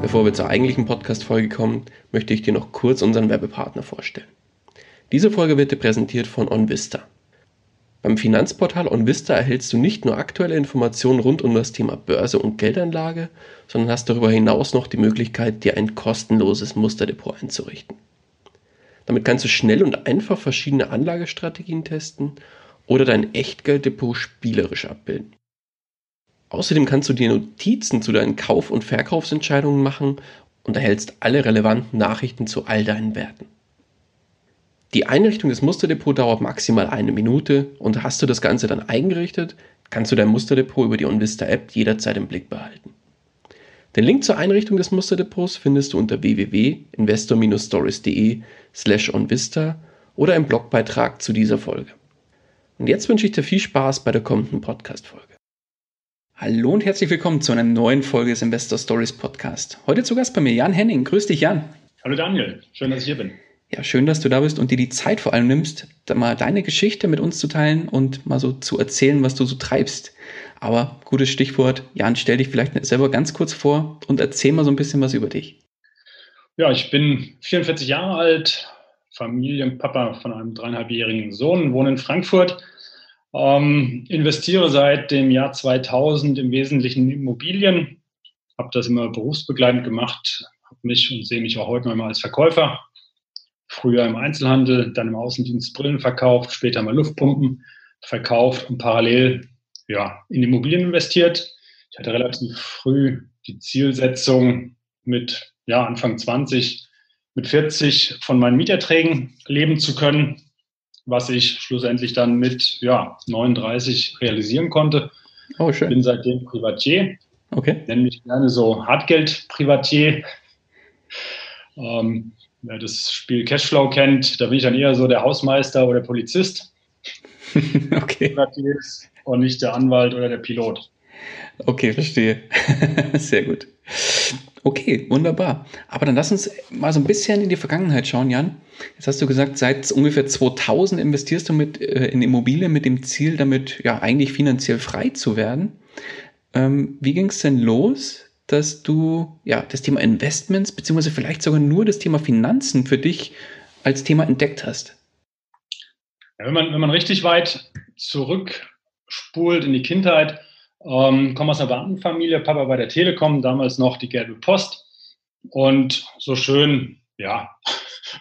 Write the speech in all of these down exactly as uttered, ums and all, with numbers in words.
Bevor wir zur eigentlichen Podcast-Folge kommen, möchte ich dir noch kurz unseren Werbepartner vorstellen. Diese Folge wird dir präsentiert von OnVista. Beim Finanzportal OnVista erhältst du nicht nur aktuelle Informationen rund um das Thema Börse und Geldanlage, sondern hast darüber hinaus noch die Möglichkeit, dir ein kostenloses Musterdepot einzurichten. Damit kannst du schnell und einfach verschiedene Anlagestrategien testen oder dein Echtgelddepot spielerisch abbilden. Außerdem kannst du dir Notizen zu deinen Kauf- und Verkaufsentscheidungen machen und erhältst alle relevanten Nachrichten zu all deinen Werten. Die Einrichtung des Musterdepots dauert maximal eine Minute und hast du das Ganze dann eingerichtet, kannst du dein Musterdepot über die OnVista-App jederzeit im Blick behalten. Den Link zur Einrichtung des Musterdepots findest du unter w w w punkt investor stories punkt d e slash onvista oder im Blogbeitrag zu dieser Folge. Und jetzt wünsche ich dir viel Spaß bei der kommenden Podcast-Folge. Hallo und herzlich willkommen zu einer neuen Folge des Investor Stories Podcast. Heute zu Gast bei mir Jan Henning. Grüß dich, Jan. Hallo Daniel, schön, dass ich hier bin. Ja, schön, dass du da bist und dir die Zeit vor allem nimmst, mal deine Geschichte mit uns zu teilen und mal so zu erzählen, was du so treibst. Aber gutes Stichwort, Jan, stell dich vielleicht selber ganz kurz vor und erzähl mal so ein bisschen was über dich. Ja, ich bin vierundvierzig Jahre alt, Familienpapa von einem dreieinhalbjährigen Sohn, wohne in Frankfurt. Ähm, investiere seit dem Jahr zweitausend im Wesentlichen in Immobilien, habe das immer berufsbegleitend gemacht, habe mich und sehe mich auch heute noch mal als Verkäufer. Früher im Einzelhandel, dann im Außendienst Brillen verkauft, später mal Luftpumpen verkauft und parallel ja, in Immobilien investiert. Ich hatte relativ früh die Zielsetzung mit ja, Anfang zwanzig, mit vierzig von meinen Mieterträgen leben zu können, was ich schlussendlich dann mit ja, neununddreißig realisieren konnte. Oh, schön. Bin seitdem Privatier. Okay. Nenne mich gerne so Hartgeld-Privatier. Ähm, wer das Spiel Cashflow kennt, da bin ich dann eher so der Hausmeister oder der Polizist. Okay. Und nicht der Anwalt oder der Pilot. Okay, verstehe. Sehr gut. Okay, wunderbar. Aber dann lass uns mal so ein bisschen in die Vergangenheit schauen, Jan. Jetzt hast du gesagt, seit ungefähr zweitausend investierst du mit, äh, in Immobilien mit dem Ziel, damit ja eigentlich finanziell frei zu werden. Ähm, wie ging es denn los, dass du ja das Thema Investments beziehungsweise vielleicht sogar nur das Thema Finanzen für dich als Thema entdeckt hast? Ja, wenn man, wenn man richtig weit zurückspult in die Kindheit, Ähm, komme aus einer Beamtenfamilie, Papa bei der Telekom, damals noch die Gelbe Post und so schön, ja,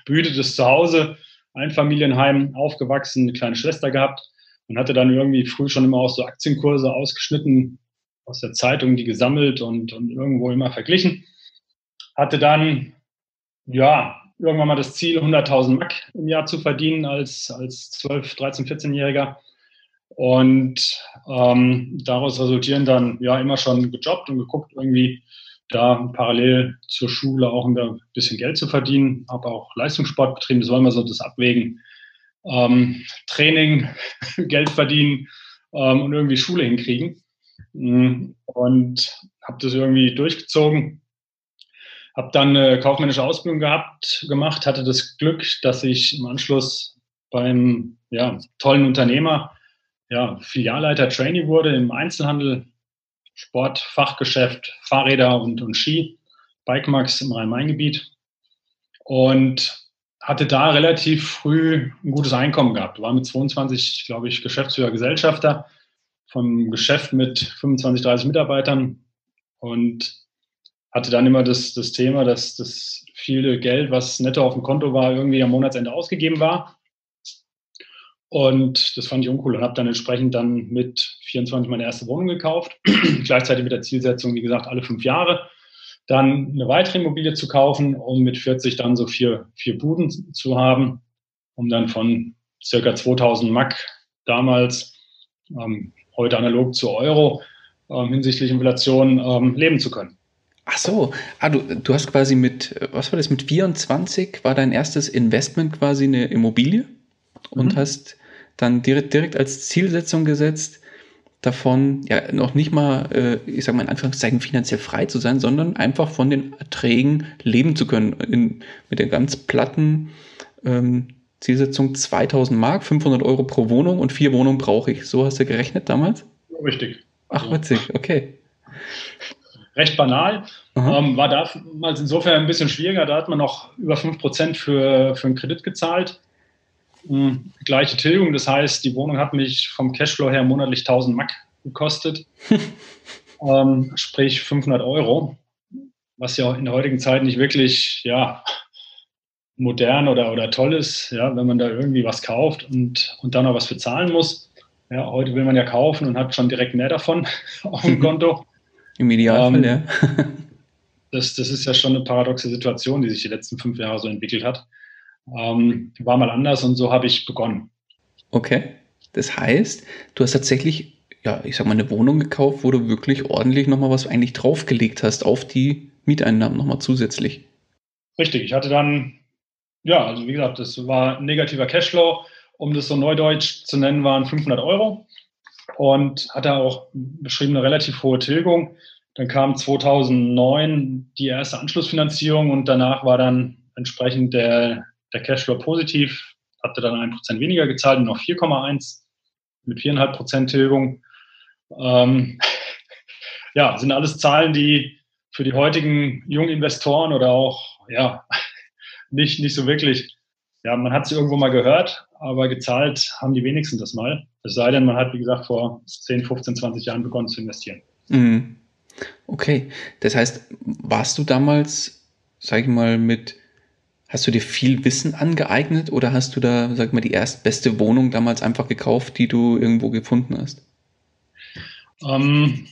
behütetes Zuhause, Einfamilienheim, aufgewachsen, eine kleine Schwester gehabt und hatte dann irgendwie früh schon immer auch so Aktienkurse ausgeschnitten aus der Zeitung, die gesammelt und, und irgendwo immer verglichen. Hatte dann, ja, irgendwann mal das Ziel, hunderttausend Mark im Jahr zu verdienen als, als zwölf-, dreizehn-, vierzehnjähriger. Und ähm, daraus resultieren dann ja immer schon gejobbt und geguckt, irgendwie da parallel zur Schule auch ein bisschen Geld zu verdienen. Habe auch Leistungssport betrieben, das war immer so das Abwägen. Ähm, Training, Geld verdienen ähm, und irgendwie Schule hinkriegen. Und habe das irgendwie durchgezogen. Habe dann eine kaufmännische Ausbildung gehabt, gemacht, hatte das Glück, dass ich im Anschluss beim ja, tollen Unternehmer Ja, Filialleiter Trainee wurde im Einzelhandel, Sport, Fachgeschäft, Fahrräder und, und Ski, Bikemax im Rhein-Main-Gebiet und hatte da relativ früh ein gutes Einkommen gehabt. War mit zweiundzwanzig, glaube ich, Geschäftsführer, Gesellschafter vom Geschäft mit fünfundzwanzig, dreißig Mitarbeitern und hatte dann immer das, das Thema, dass das viele Geld, was netto auf dem Konto war, irgendwie am Monatsende ausgegeben war. Und das fand ich uncool und habe dann entsprechend dann mit vierundzwanzig meine erste Wohnung gekauft. Gleichzeitig mit der Zielsetzung, wie gesagt, alle fünf Jahre dann eine weitere Immobilie zu kaufen, um mit vierzig dann so vier, vier Buden zu haben, um dann von circa zweitausend Mark damals, ähm, heute analog zu Euro, ähm, hinsichtlich Inflation ähm, leben zu können. Ach so, ah, du, du hast quasi mit, was war das, mit vierundzwanzig war dein erstes Investment quasi eine Immobilie und mhm. hast dann direkt, direkt als Zielsetzung gesetzt, davon ja noch nicht mal, ich sage mal in Anführungszeichen, finanziell frei zu sein, sondern einfach von den Erträgen leben zu können. In, mit der ganz platten ähm, Zielsetzung zweitausend Mark, fünfhundert Euro pro Wohnung und vier Wohnungen brauche ich. So hast du gerechnet damals? Richtig. Ach, witzig, okay. Recht banal, ähm, war damals insofern ein bisschen schwieriger, da hat man noch über fünf Prozent für, für einen Kredit gezahlt. Mhm. Gleiche Tilgung, das heißt, die Wohnung hat mich vom Cashflow her monatlich tausend Mark gekostet, ähm, sprich fünfhundert Euro, was ja in der heutigen Zeit nicht wirklich ja, modern oder, oder toll ist, ja, wenn man da irgendwie was kauft und, und dann noch was für zahlen muss. Ja, heute will man ja kaufen und hat schon direkt mehr davon auf dem Konto. Im Idealfall, ähm, ja. das, das ist ja schon eine paradoxe Situation, die sich die letzten fünf Jahre so entwickelt hat. Ähm, war mal anders und so habe ich begonnen. Okay, das heißt, du hast tatsächlich, ja, ich sag mal, eine Wohnung gekauft, wo du wirklich ordentlich nochmal was eigentlich draufgelegt hast, auf die Mieteinnahmen nochmal zusätzlich. Richtig, ich hatte dann, ja, also wie gesagt, das war ein negativer Cashflow, um das so neudeutsch zu nennen, waren fünfhundert Euro. Und hatte auch beschrieben eine relativ hohe Tilgung. Dann kam zweitausendneun die erste Anschlussfinanzierung und danach war dann entsprechend der, der Cashflow positiv. Hatte dann ein Prozent weniger gezahlt, nur noch vier Komma eins mit vier Komma fünf Prozent Tilgung. Ähm, ja, sind alles Zahlen, die für die heutigen jungen Investoren oder auch, ja, nicht, nicht so wirklich, ja, man hat sie irgendwo mal gehört, aber gezahlt haben die wenigsten das mal. Es sei denn, man hat, wie gesagt, vor zehn, fünfzehn, zwanzig Jahren begonnen zu investieren. Mhm. Okay, das heißt, warst du damals, sag ich mal, mit, hast du dir viel Wissen angeeignet oder hast du da, sag ich mal, die erstbeste Wohnung damals einfach gekauft, die du irgendwo gefunden hast? Ähm,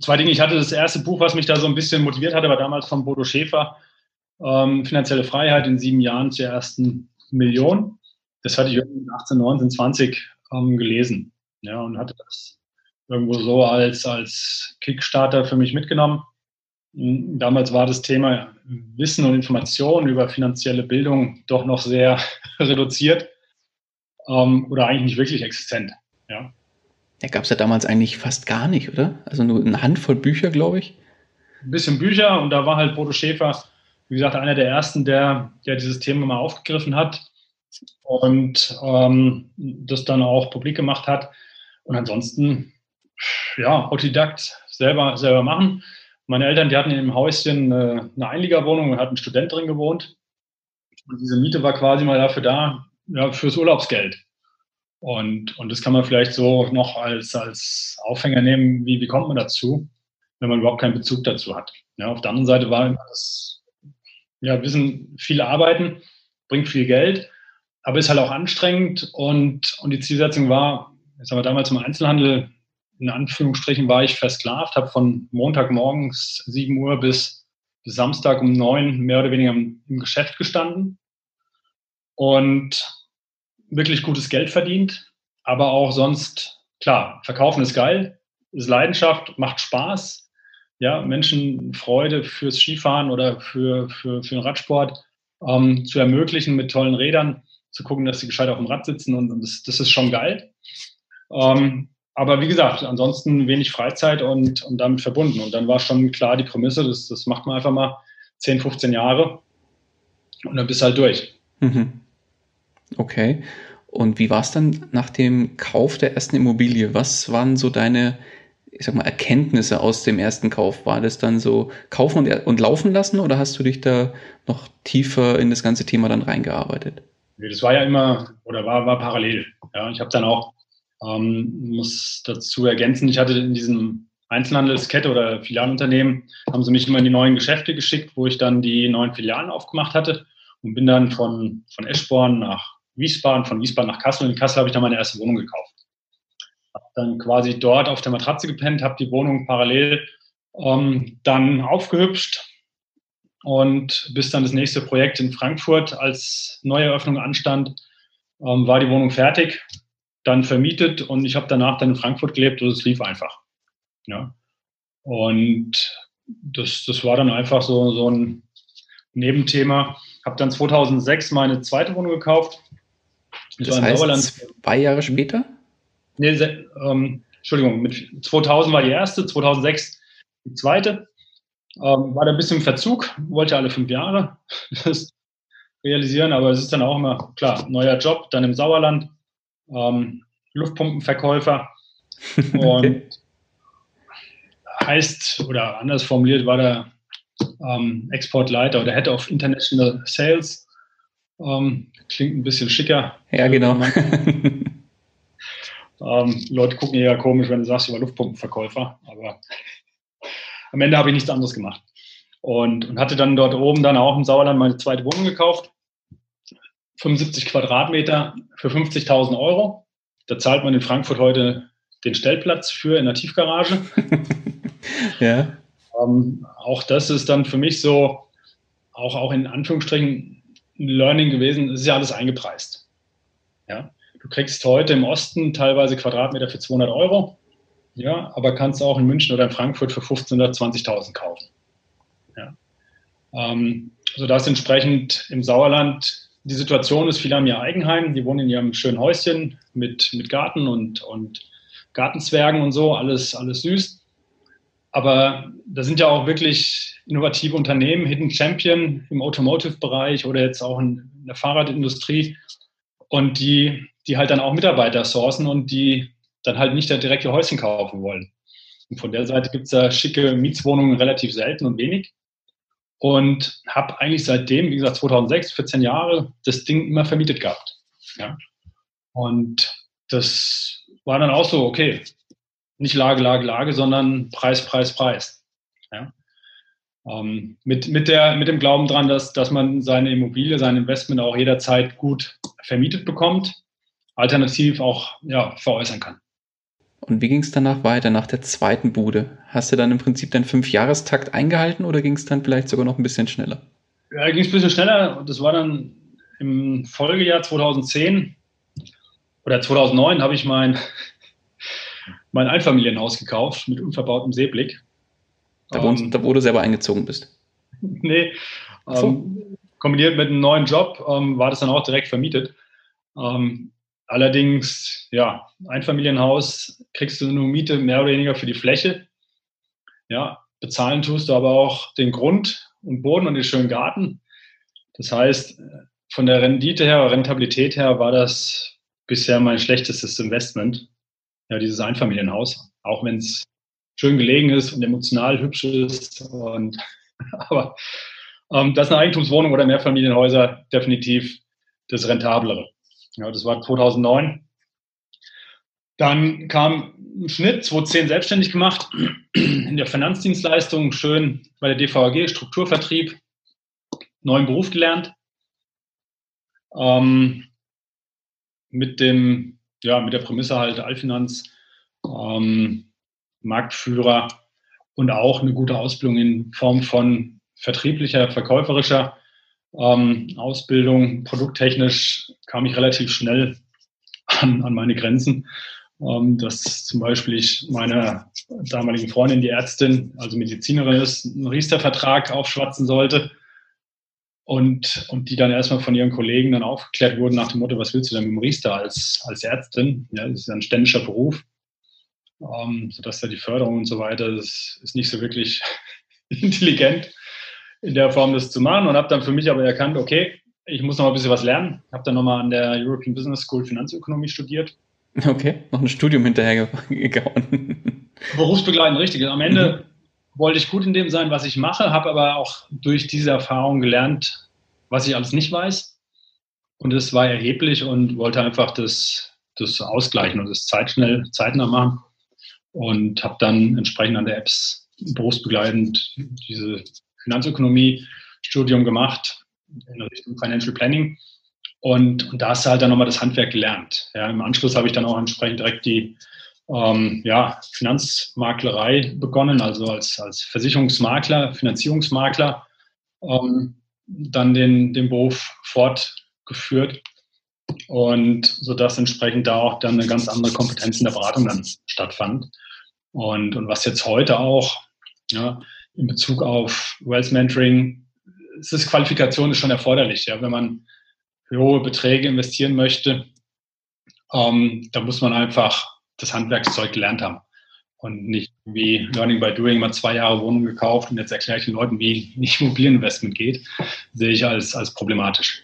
zwei Dinge, ich hatte das erste Buch, was mich da so ein bisschen motiviert hatte, war damals von Bodo Schäfer, ähm, Finanzielle Freiheit in sieben Jahren zur ersten Million. Das hatte ich irgendwie achtzehn, neunzehn, zwanzig gelesen, ja, und hatte das irgendwo so als, als Kickstarter für mich mitgenommen. Damals war das Thema Wissen und Information über finanzielle Bildung doch noch sehr reduziert ähm, oder eigentlich nicht wirklich existent. Ja, ja, gab es ja damals eigentlich fast gar nicht, oder? Also nur eine Handvoll Bücher, glaube ich. Ein bisschen Bücher und da war halt Bodo Schäfer, wie gesagt, einer der ersten, der, der dieses Thema mal aufgegriffen hat. Und ähm, das dann auch publik gemacht hat. Und ansonsten, ja, Autodidakt selber, selber machen. Meine Eltern, die hatten in einem Häuschen eine, eine Einliegerwohnung und hatten einen Student drin gewohnt. Und diese Miete war quasi mal dafür da, ja, fürs Urlaubsgeld. Und, und das kann man vielleicht so noch als, als Aufhänger nehmen, wie, wie kommt man dazu, wenn man überhaupt keinen Bezug dazu hat. Ja, auf der anderen Seite war das, ja, Wissen, viel arbeiten, bringt viel Geld. Aber ist halt auch anstrengend und, und die Zielsetzung war, jetzt haben wir damals im Einzelhandel, in Anführungsstrichen war ich versklavt, habe von Montagmorgens sieben Uhr bis, bis Samstag um neun mehr oder weniger im, im Geschäft gestanden und wirklich gutes Geld verdient, aber auch sonst, klar, verkaufen ist geil, ist Leidenschaft, macht Spaß, ja, Menschen Freude fürs Skifahren oder für, für, für den Radsport ähm, zu ermöglichen mit tollen Rädern, zu gucken, dass sie gescheit auf dem Rad sitzen und, und das, das ist schon geil. Ähm, aber wie gesagt, ansonsten wenig Freizeit und, und damit verbunden. Und dann war schon klar die Prämisse, das, das macht man einfach mal zehn, fünfzehn Jahre und dann bist du halt durch. Mhm. Okay. Und wie war es dann nach dem Kauf der ersten Immobilie? Was waren so deine, ich sag mal, Erkenntnisse aus dem ersten Kauf? War das dann so kaufen und, und laufen lassen oder hast du dich da noch tiefer in das ganze Thema dann reingearbeitet? Das war ja immer, oder war, war parallel. Ja, ich habe dann auch, ähm, muss dazu ergänzen, ich hatte in diesem Einzelhandelskette oder Filialunternehmen, haben sie mich immer in die neuen Geschäfte geschickt, wo ich dann die neuen Filialen aufgemacht hatte und bin dann von, von Eschborn nach Wiesbaden, von Wiesbaden nach Kassel. Und in Kassel habe ich dann meine erste Wohnung gekauft. Habe dann quasi dort auf der Matratze gepennt, habe die Wohnung parallel ähm, dann aufgehübscht. Und bis dann das nächste Projekt in Frankfurt als Neueröffnung anstand, ähm, war die Wohnung fertig, dann vermietet und ich habe danach dann in Frankfurt gelebt und es lief einfach. Ja. Und das, das war dann einfach so, so ein Nebenthema. Habe dann zweitausendsechs meine zweite Wohnung gekauft. Das, das war heißt, Sauerland. Zwei Jahre später? Nee, se, ähm, Entschuldigung, mit zweitausend war die erste, zweitausendsechs die zweite. Ähm, war da ein bisschen im Verzug, wollte alle fünf Jahre das realisieren, aber es ist dann auch immer, klar, neuer Job, dann im Sauerland, ähm, Luftpumpenverkäufer. Und okay. Heißt, oder anders formuliert, war der ähm, Exportleiter oder Head of International Sales. Ähm, klingt ein bisschen schicker. Ja, genau. ähm, Leute gucken ja komisch, wenn du sagst, ich war Luftpumpenverkäufer, aber am Ende habe ich nichts anderes gemacht. Und, und hatte dann dort oben dann auch im Sauerland meine zweite Wohnung gekauft. fünfundsiebzig Quadratmeter für fünfzigtausend Euro. Da zahlt man in Frankfurt heute den Stellplatz für in der Tiefgarage. Ja. Ähm, auch das ist dann für mich so, auch, auch in Anführungsstrichen, ein Learning gewesen. Es ist ja alles eingepreist. Ja? Du kriegst heute im Osten teilweise Quadratmeter für zweihundert Euro, ja, aber kannst auch in München oder in Frankfurt für fünfzehnhundert, zwanzigtausend kaufen. Ja? Ähm, sodass entsprechend im Sauerland die Situation ist, viele haben ihr Eigenheim, die wohnen in ihrem schönen Häuschen mit, mit Garten und, und Gartenzwergen und so, alles, alles süß. Aber da sind ja auch wirklich innovative Unternehmen, Hidden Champion im Automotive-Bereich oder jetzt auch in der Fahrradindustrie und die, die halt dann auch Mitarbeiter sourcen und die dann halt nicht direkt ihr Häuschen kaufen wollen. Und von der Seite gibt es da schicke Mietswohnungen relativ selten und wenig. Und habe eigentlich seitdem, wie gesagt, zweitausendsechs, vierzehn Jahre, das Ding immer vermietet gehabt. Ja. Und das war dann auch so, okay, nicht Lage, Lage, Lage, sondern Preis, Preis, Preis. Ja? Ähm, mit, mit, der, mit dem Glauben dran, dass, dass man seine Immobilie, sein Investment auch jederzeit gut vermietet bekommt, alternativ auch ja, veräußern kann. Und wie ging es danach weiter, nach der zweiten Bude? Hast du dann im Prinzip deinen Fünfjahrestakt eingehalten oder ging es dann vielleicht sogar noch ein bisschen schneller? Ja, ging es ein bisschen schneller. Das war dann im Folgejahr zweitausendzehn. Oder zweitausendneun habe ich mein, mein Einfamilienhaus gekauft mit unverbautem Seeblick. Da, wohnst, ähm, da wo du selber eingezogen bist? Nee, so. ähm, kombiniert mit einem neuen Job ähm, war das dann auch direkt vermietet. Ähm, allerdings, ja, Einfamilienhaus kriegst du nur Miete mehr oder weniger für die Fläche. Ja, bezahlen tust du aber auch den Grund und Boden und den schönen Garten. Das heißt, von der Rendite her, Rentabilität her war das bisher mein schlechtestes Investment, ja, dieses Einfamilienhaus, auch wenn es schön gelegen ist und emotional hübsch ist. Und, aber ähm, das ist eine Eigentumswohnung oder Mehrfamilienhäuser definitiv das Rentablere. Ja, das war zweitausendneun. Dann kam ein Schnitt, zweitausendzehn selbstständig gemacht, in der Finanzdienstleistung, schön bei der D V A G, Strukturvertrieb, neuen Beruf gelernt. Ähm, mit dem, ja, mit der Prämisse halt Allfinanz, ähm, Marktführer und auch eine gute Ausbildung in Form von vertrieblicher, verkäuferischer ähm, Ausbildung. Produkttechnisch kam ich relativ schnell an, an meine Grenzen, ähm, dass zum Beispiel ich meiner damaligen Freundin, die Ärztin, also Medizinerin ist, einen Riester-Vertrag aufschwatzen sollte. Und, und die dann erstmal von ihren Kollegen dann aufgeklärt wurden nach dem Motto, was willst du denn mit dem Riester als, als Ärztin? Ja, das ist ein ständischer Beruf, ähm, sodass da die Förderung und so weiter, das ist nicht so wirklich intelligent in der Form, das zu machen. Und habe dann für mich aber erkannt, okay, ich muss noch ein bisschen was lernen. Habe dann nochmal an der European Business School Finanzökonomie studiert. Okay, noch ein Studium hinterher gegangen. Berufsbegleitend, richtig. Am Ende... Mhm. Wollte ich gut in dem sein, was ich mache, habe aber auch durch diese Erfahrung gelernt, was ich alles nicht weiß. Und es war erheblich und wollte einfach das, das ausgleichen und das zeitschnell, zeitnah machen. Und habe dann entsprechend an der Apps berufsbegleitend diese Finanzökonomie-Studium gemacht in Richtung Financial Planning. Und, und da hast du halt dann nochmal das Handwerk gelernt. Ja, im Anschluss habe ich dann auch entsprechend direkt die Ähm, ja, Finanzmaklerei begonnen, also als, als Versicherungsmakler, Finanzierungsmakler, ähm, dann den, den Beruf fortgeführt und sodass entsprechend da auch dann eine ganz andere Kompetenz in der Beratung dann stattfand. Und, und was jetzt heute auch, ja, in Bezug auf Wealth Mentoring, es ist Qualifikation ist schon erforderlich. Ja, wenn man hohe Beträge investieren möchte, ähm, da muss man einfach das Handwerkszeug gelernt haben und nicht wie Learning by Doing mal zwei Jahre Wohnung gekauft und jetzt erkläre ich den Leuten, wie nicht Immobilieninvestment geht, sehe ich als, als problematisch.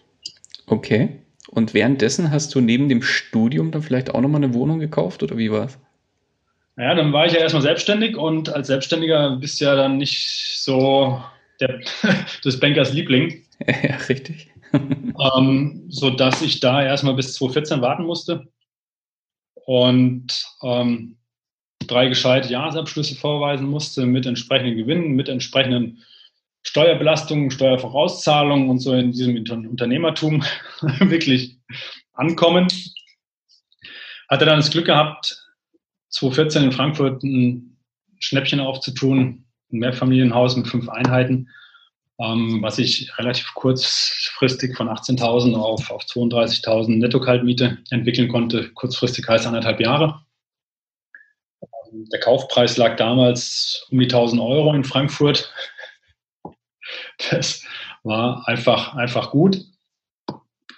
Okay. Und währenddessen hast du neben dem Studium dann vielleicht auch nochmal eine Wohnung gekauft oder wie war es? Naja, dann war ich ja erstmal selbstständig und als Selbstständiger bist du ja dann nicht so der, des Bankers Liebling. Ja, richtig. ähm, sodass ich da erstmal bis zwanzig vierzehn warten musste und ähm, drei gescheite Jahresabschlüsse vorweisen musste mit entsprechenden Gewinnen, mit entsprechenden Steuerbelastungen, Steuervorauszahlungen und so in diesem Unternehmertum wirklich ankommen. Hatte dann das Glück gehabt, zwanzig vierzehn in Frankfurt ein Schnäppchen aufzutun, ein Mehrfamilienhaus mit fünf Einheiten, ähm, was ich relativ kurzfristig von achtzehntausend auf, auf zweiunddreißigtausend Netto-Kaltmiete entwickeln konnte. Kurzfristig heißt anderthalb Jahre. Der Kaufpreis lag damals um die tausend Euro in Frankfurt. Das war einfach, einfach gut.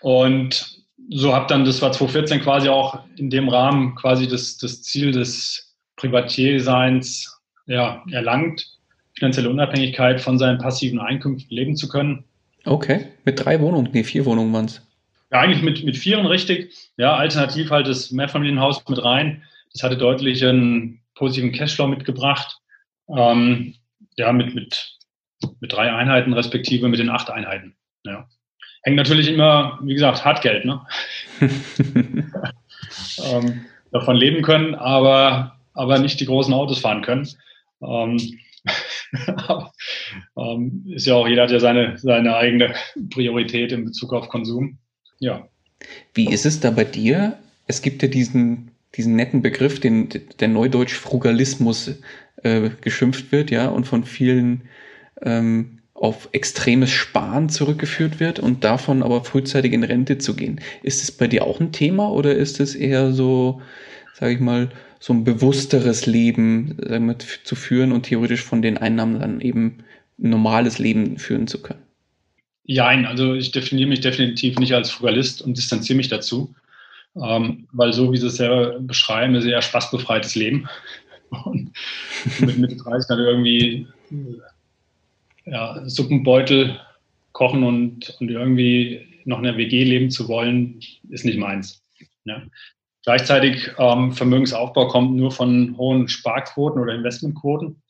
Und so habe dann, das war zwanzig vierzehn quasi auch in dem Rahmen quasi das, das Ziel des Privatierseins ja, erlangt, finanzielle Unabhängigkeit von seinen passiven Einkünften leben zu können. Okay, mit drei Wohnungen, nee, vier Wohnungen waren es. Ja, eigentlich mit, mit vieren richtig. Ja, alternativ halt das Mehrfamilienhaus mit rein. Das hatte deutlich einen positiven Cashflow mitgebracht. Ähm, ja, mit, mit Mit drei Einheiten respektive mit den acht Einheiten. Ja. Hängt natürlich immer, wie gesagt, Hartgeld, ne? ähm, davon leben können, aber, aber nicht die großen Autos fahren können. Ähm, ähm, ist ja auch, jeder hat ja seine, seine eigene Priorität in Bezug auf Konsum. Ja. Wie ist es da bei dir? Es gibt ja diesen, diesen netten Begriff, den der neudeutsch Frugalismus äh, geschimpft wird, ja, und von vielen auf extremes Sparen zurückgeführt wird und davon aber frühzeitig in Rente zu gehen. Ist das bei dir auch ein Thema oder ist es eher so, sage ich mal, so ein bewussteres Leben sagen wir, zu führen und theoretisch von den Einnahmen dann eben ein normales Leben führen zu können? Ja, also ich definiere mich definitiv nicht als Frugalist und distanziere mich dazu, weil so wie Sie es selber beschreiben, ist es eher spaßbefreites Leben. Und mit Mitte dreißig dann irgendwie... Ja, Suppenbeutel kochen und, und irgendwie noch in der W G leben zu wollen, ist nicht meins. Ja. Gleichzeitig ähm, Vermögensaufbau kommt nur von hohen Sparquoten oder Investmentquoten.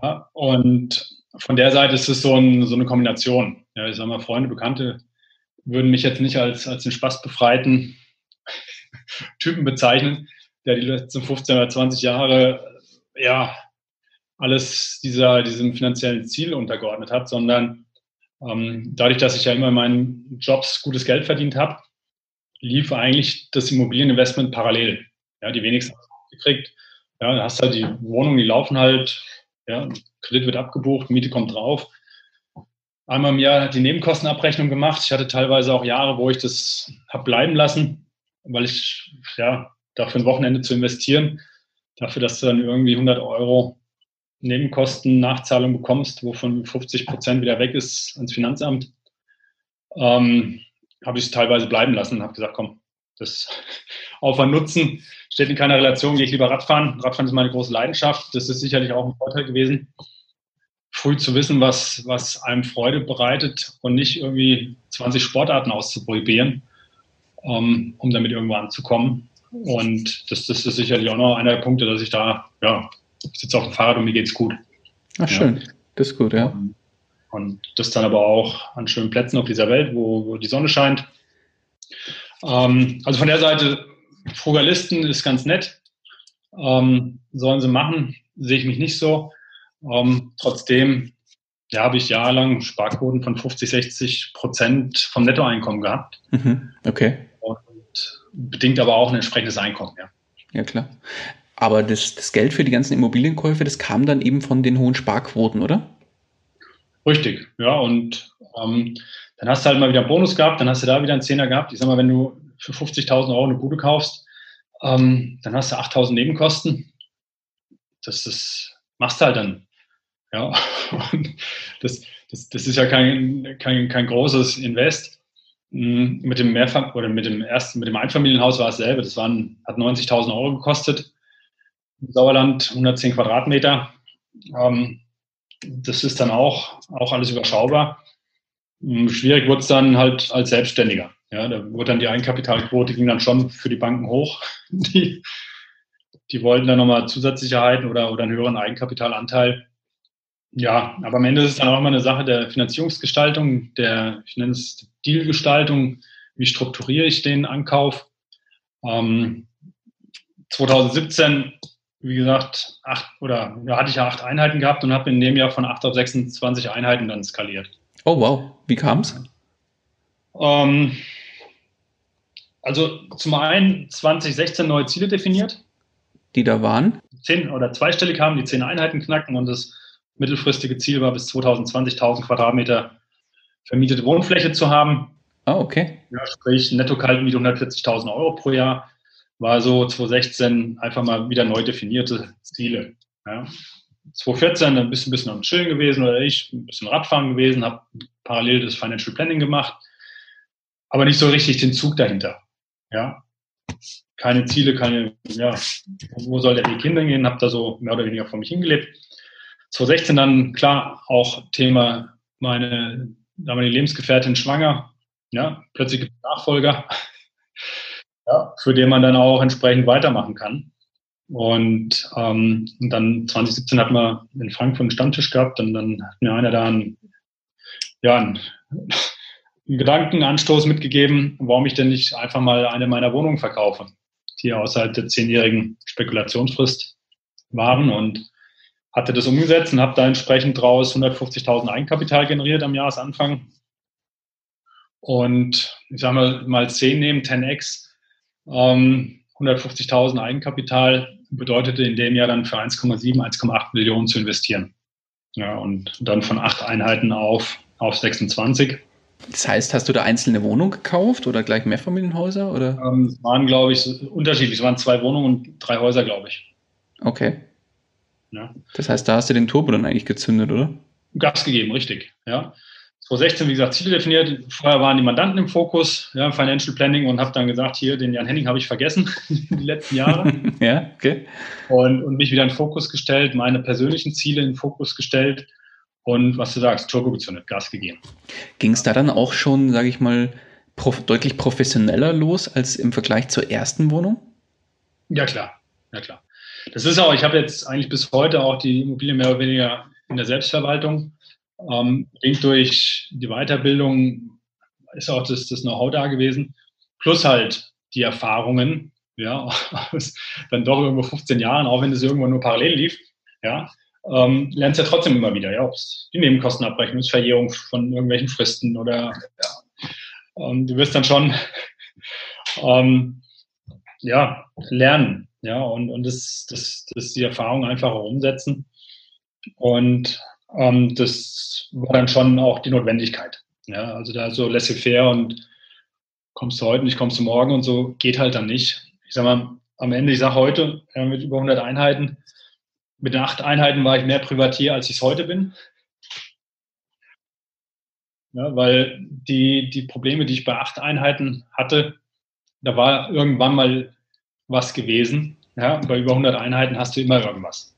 Ja, und von der Seite ist es so, ein, so eine Kombination. Ja, ich sage mal, Freunde, Bekannte würden mich jetzt nicht als, als den spaßbefreiten Typen bezeichnen, der die letzten fünfzehn oder zwanzig Jahre, ja, alles dieser, diesem finanziellen Ziel untergeordnet hat, sondern ähm, dadurch, dass ich ja immer in meinen Jobs gutes Geld verdient habe, lief eigentlich das Immobilieninvestment parallel. Ja, die wenigsten haben es gekriegt. Ja, da hast du halt die Wohnungen, die laufen halt, ja, Kredit wird abgebucht, Miete kommt drauf. Einmal im Jahr die Nebenkostenabrechnung gemacht. Ich hatte teilweise auch Jahre, wo ich das habe bleiben lassen, weil ich, ja, dafür ein Wochenende zu investieren, dafür, dass du dann irgendwie hundert Euro Nebenkosten, Nachzahlung bekommst, wovon fünfzig Prozent wieder weg ist ans Finanzamt, ähm, habe ich es teilweise bleiben lassen und habe gesagt, komm, das Aufwand Nutzen steht in keiner Relation, gehe ich lieber Radfahren. Radfahren ist meine große Leidenschaft, das ist sicherlich auch ein Vorteil gewesen, früh zu wissen, was, was einem Freude bereitet und nicht irgendwie zwanzig Sportarten auszuprobieren, ähm, um damit irgendwo anzukommen. Und das, das ist sicherlich auch noch einer der Punkte, dass ich da, ja, ich sitze auf dem Fahrrad und mir geht's gut. Ach schön, ja. Das ist gut, ja. Und das dann aber auch an schönen Plätzen auf dieser Welt, wo, wo die Sonne scheint. Ähm, also von der Seite, Frugalisten ist ganz nett. Ähm, sollen sie machen, sehe ich mich nicht so. Ähm, trotzdem ja, habe ich jahrelang Sparquoten von fünfzig, sechzig Prozent vom Nettoeinkommen gehabt. Mhm, okay. Und bedingt aber auch ein entsprechendes Einkommen, ja. Ja, klar. Aber das, das Geld für die ganzen Immobilienkäufe, das kam dann eben von den hohen Sparquoten, oder? Richtig, ja. Und ähm, dann hast du halt mal wieder einen Bonus gehabt, dann hast du da wieder einen Zehner gehabt. Ich sag mal, wenn du für fünfzigtausend Euro eine Bude kaufst, ähm, dann hast du achttausend Nebenkosten. Das, das machst du halt dann Ja, und das, das, das ist ja kein, kein, kein großes Invest. Mit dem Mehrfam- oder mit dem ersten, mit dem Einfamilienhaus war es dasselbe. Das waren, hat neunzigtausend Euro gekostet. Im Sauerland hundertzehn Quadratmeter. Ähm, das ist dann auch, auch alles überschaubar. Schwierig wurde es dann halt als Selbstständiger. Ja, da wurde dann die Eigenkapitalquote, ging dann schon für die Banken hoch. Die, die wollten dann nochmal Zusatzsicherheiten oder, oder einen höheren Eigenkapitalanteil. Ja, aber am Ende ist es dann auch immer eine Sache der Finanzierungsgestaltung, der, ich nenne es Dealgestaltung. Wie strukturiere ich den Ankauf? Ähm, zwanzig siebzehn, wie gesagt, acht oder da hatte ich ja acht Einheiten gehabt und habe in dem Jahr von acht auf sechsundzwanzig Einheiten dann skaliert. Oh wow, wie kam's? Ähm, also zum einen zwanzig sechzehn neue Ziele definiert. Die da waren? Zehn oder zweistellig haben, die zehn Einheiten knacken und das mittelfristige Ziel war, bis zwanzig zwanzig tausend Quadratmeter vermietete Wohnfläche zu haben. Ah, okay. Ja, sprich, Netto-Kaltmiete hundertvierzigtausend Euro pro Jahr, war so zwanzig sechzehn einfach mal wieder neu definierte Ziele. Ja. zwanzig vierzehn dann bist du ein bisschen am Chillen gewesen oder ich, ein bisschen Radfahren gewesen, habe parallel das Financial Planning gemacht, aber nicht so richtig den Zug dahinter. Ja. Keine Ziele, keine, ja, wo soll der Weg hingehen, habe da so mehr oder weniger vor mich hingelebt. zwanzig sechzehn dann, klar, auch Thema, meine damalige Lebensgefährtin schwanger, ja, plötzlich gibt es Nachfolger, ja, für den man dann auch entsprechend weitermachen kann. Und, ähm, und dann zwanzig siebzehn hat man in Frankfurt einen Stammtisch gehabt und dann hat mir einer da einen, ja, einen, einen Gedankenanstoß mitgegeben, warum ich denn nicht einfach mal eine meiner Wohnungen verkaufe, die außerhalb der zehnjährigen Spekulationsfrist waren, und hatte das umgesetzt und habe da entsprechend draus hundertfünfzigtausend Eigenkapital generiert am Jahresanfang. Und ich sage mal, mal zehn nehmen, zehn x, ähm, hundertfünfzigtausend Eigenkapital bedeutete in dem Jahr dann für eins Komma sieben, eins Komma acht Millionen zu investieren. Ja, und dann von acht Einheiten auf, auf sechsundzwanzig. Das heißt, hast du da einzelne Wohnungen gekauft oder gleich Mehrfamilienhäuser? Oder? Ähm, es waren, glaube ich, unterschiedlich. Es waren zwei Wohnungen und drei Häuser, glaube ich. Okay. Ja. Das heißt, da hast du den Turbo dann eigentlich gezündet, oder? Gas gegeben, richtig. Ja. zwanzig sechzehn, wie gesagt, Ziele definiert. Vorher waren die Mandanten im Fokus, ja, Financial Planning, und habe dann gesagt, hier, den Jan Henning habe ich vergessen die letzten Jahre. Ja, okay. Und, und mich wieder in den Fokus gestellt, meine persönlichen Ziele in den Fokus gestellt und, was du sagst, Turbo gezündet, Gas gegeben. Ging es da dann auch schon, sage ich mal, prof- deutlich professioneller los als im Vergleich zur ersten Wohnung? Ja, klar. Ja, klar. Das ist auch, ich habe jetzt eigentlich bis heute auch die Immobilie mehr oder weniger in der Selbstverwaltung. Ähm, durch die Weiterbildung ist auch das, das Know-how da gewesen. Plus halt die Erfahrungen, ja, aus dann doch irgendwo fünfzehn Jahren, auch wenn es irgendwo nur parallel lief, ja, ähm, lernst ja trotzdem immer wieder, ja, ob es die Nebenkostenabrechnung, Verjährung von irgendwelchen Fristen oder, ja, ähm, du wirst dann schon, ähm, ja, lernen. Ja, und, und das, das, das die Erfahrung einfacher umsetzen. Und ähm, das war dann schon auch die Notwendigkeit. Ja, also da so laissez-faire und kommst du heute nicht, kommst du morgen und so, geht halt dann nicht. Ich sag mal, am Ende, ich sag heute, ja, mit über hundert Einheiten, mit den acht Einheiten war ich mehr Privatier, als ich es heute bin. Ja, weil die, die Probleme, die ich bei acht Einheiten hatte, da war irgendwann mal was gewesen. Ja, bei über hundert Einheiten hast du immer irgendwas.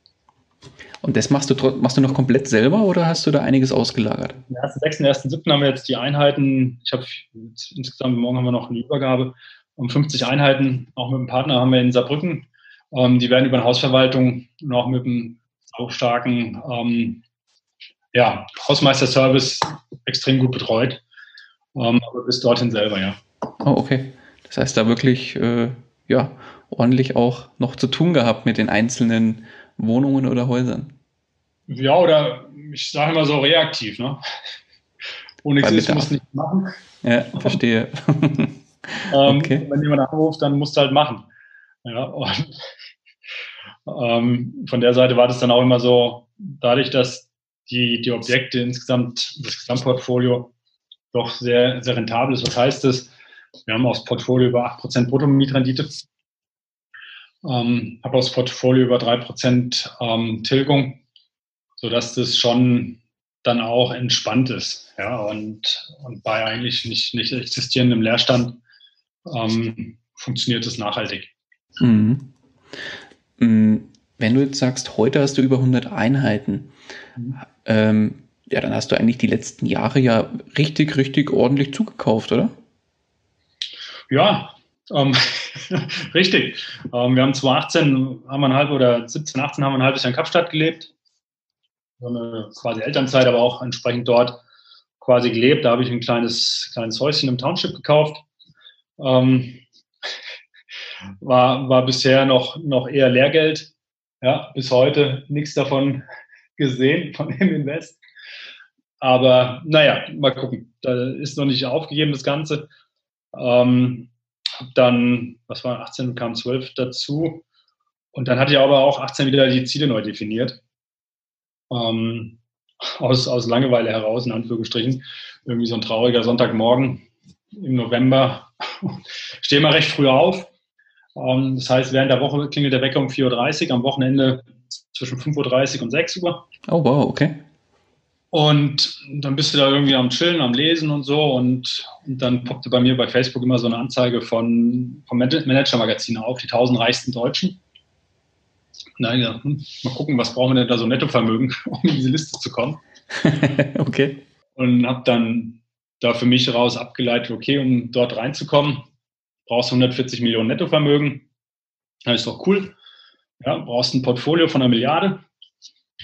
Und das machst du machst du noch komplett selber oder hast du da einiges ausgelagert? Am ersten sechsten, ersten siebten haben wir jetzt die Einheiten. Ich habe insgesamt, morgen haben wir noch eine Übergabe. Um fünfzig Einheiten, auch mit dem Partner, haben wir in Saarbrücken. Ähm, die werden über eine Hausverwaltung und auch mit einem auch starken ähm, ja, Hausmeisterservice extrem gut betreut. Ähm, aber bis dorthin selber, ja. Oh, okay. Das heißt, da wirklich äh, ja, ordentlich auch noch zu tun gehabt mit den einzelnen Wohnungen oder Häusern. Ja, oder ich sage immer so reaktiv, ne? Ohne Exist musst du nichts machen. Ja, verstehe. ähm, okay. Wenn jemand anruft, dann musst du halt machen. Ja, und ähm, von der Seite war das dann auch immer so, dadurch, dass die, die Objekte insgesamt, das Gesamtportfolio doch sehr, sehr rentabel ist. Was heißt das? Wir haben aufs Portfolio über acht Prozent Bruttomietrendite. Ähm, habe aufs Portfolio über drei Prozent ähm, Tilgung. sodass das schon dann auch entspannt ist, ja, und, und bei eigentlich nicht, nicht existierendem Leerstand ähm, funktioniert es nachhaltig. Mhm. Wenn du jetzt sagst, heute hast du über hundert Einheiten, mhm. ähm, ja, dann hast du eigentlich die letzten Jahre ja richtig, richtig ordentlich zugekauft, oder? Ja, ähm, richtig. Ähm, wir haben zwanzig achtzehn, haben wir ein halb, oder siebzehn, achtzehn haben wir ein halbes Jahr in Kapstadt gelebt. So eine quasi Elternzeit, aber auch entsprechend dort quasi gelebt. Da habe ich ein kleines, kleines Häuschen im Township gekauft. Ähm, war, war bisher noch, noch eher Lehrgeld. Ja, bis heute nichts davon gesehen, von dem Invest. Aber naja, mal gucken. Da ist noch nicht aufgegeben, das Ganze. Ähm, dann, was war achtzehn, kam zwölf dazu. Und dann hatte ich aber auch achtzehn wieder die Ziele neu definiert. Ähm, aus, aus Langeweile heraus, in Anführungsstrichen. Irgendwie so ein trauriger Sonntagmorgen im November. Stehe mal recht früh auf. Ähm, das heißt, während der Woche klingelt der Wecker um vier Uhr dreißig, am Wochenende zwischen fünf Uhr dreißig und sechs Uhr. Oh, wow, okay. Und dann bist du da irgendwie am Chillen, am Lesen und so. Und, und dann poppte bei mir bei Facebook immer so eine Anzeige von, vom Manager-Magazin auf, die tausend reichsten Deutschen. Und dann ja, hm, mal gucken, was brauchen wir denn da so Nettovermögen, um in diese Liste zu kommen. Okay. Und habe dann da für mich raus abgeleitet, okay, um dort reinzukommen, brauchst du hundertvierzig Millionen Nettovermögen. Das ist doch cool. Ja, brauchst ein Portfolio von einer Milliarde.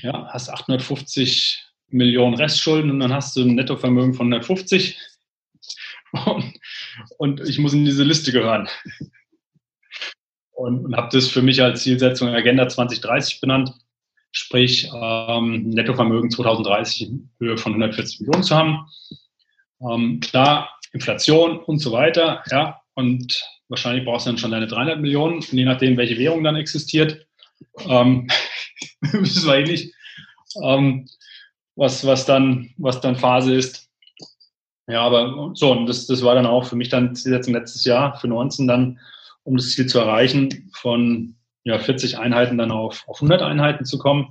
Ja, hast achthundertfünfzig Millionen Restschulden und dann hast du ein Nettovermögen von hundertfünfzig und, und ich muss in diese Liste gehören. Und, und habe das für mich als Zielsetzung Agenda zwanzig dreißig benannt, sprich ähm, Nettovermögen zwanzig dreißig in Höhe von hundertvierzig Millionen zu haben. Ähm, klar, Inflation und so weiter, ja, und wahrscheinlich brauchst du dann schon deine dreihundert Millionen, und je nachdem, welche Währung dann existiert, ähm, wissen wir eh nicht. Ähm, Was, was, dann, was dann Phase ist. Ja, aber so, und das, das war dann auch für mich dann jetzt im letzten Jahr, für neunzehn dann, um das Ziel zu erreichen, von ja, vierzig Einheiten dann auf, auf hundert Einheiten zu kommen.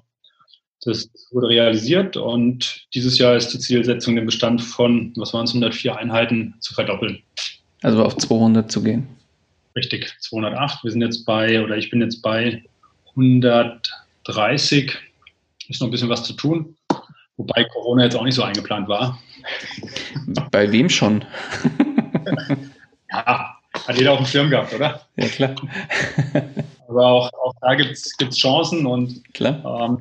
Das wurde realisiert und dieses Jahr ist die Zielsetzung, den Bestand von, was waren es, hundertvier Einheiten zu verdoppeln. Also auf zweihundert zu gehen. Richtig, zweihundertacht. Wir sind jetzt bei, oder ich bin jetzt bei hundertdreißig. Ist noch ein bisschen was zu tun. Wobei Corona jetzt auch nicht so eingeplant war. Bei wem schon? Ja, hat jeder auf dem Schirm gehabt, oder? Ja, klar. Aber auch, auch da gibt es Chancen und klar. Ähm,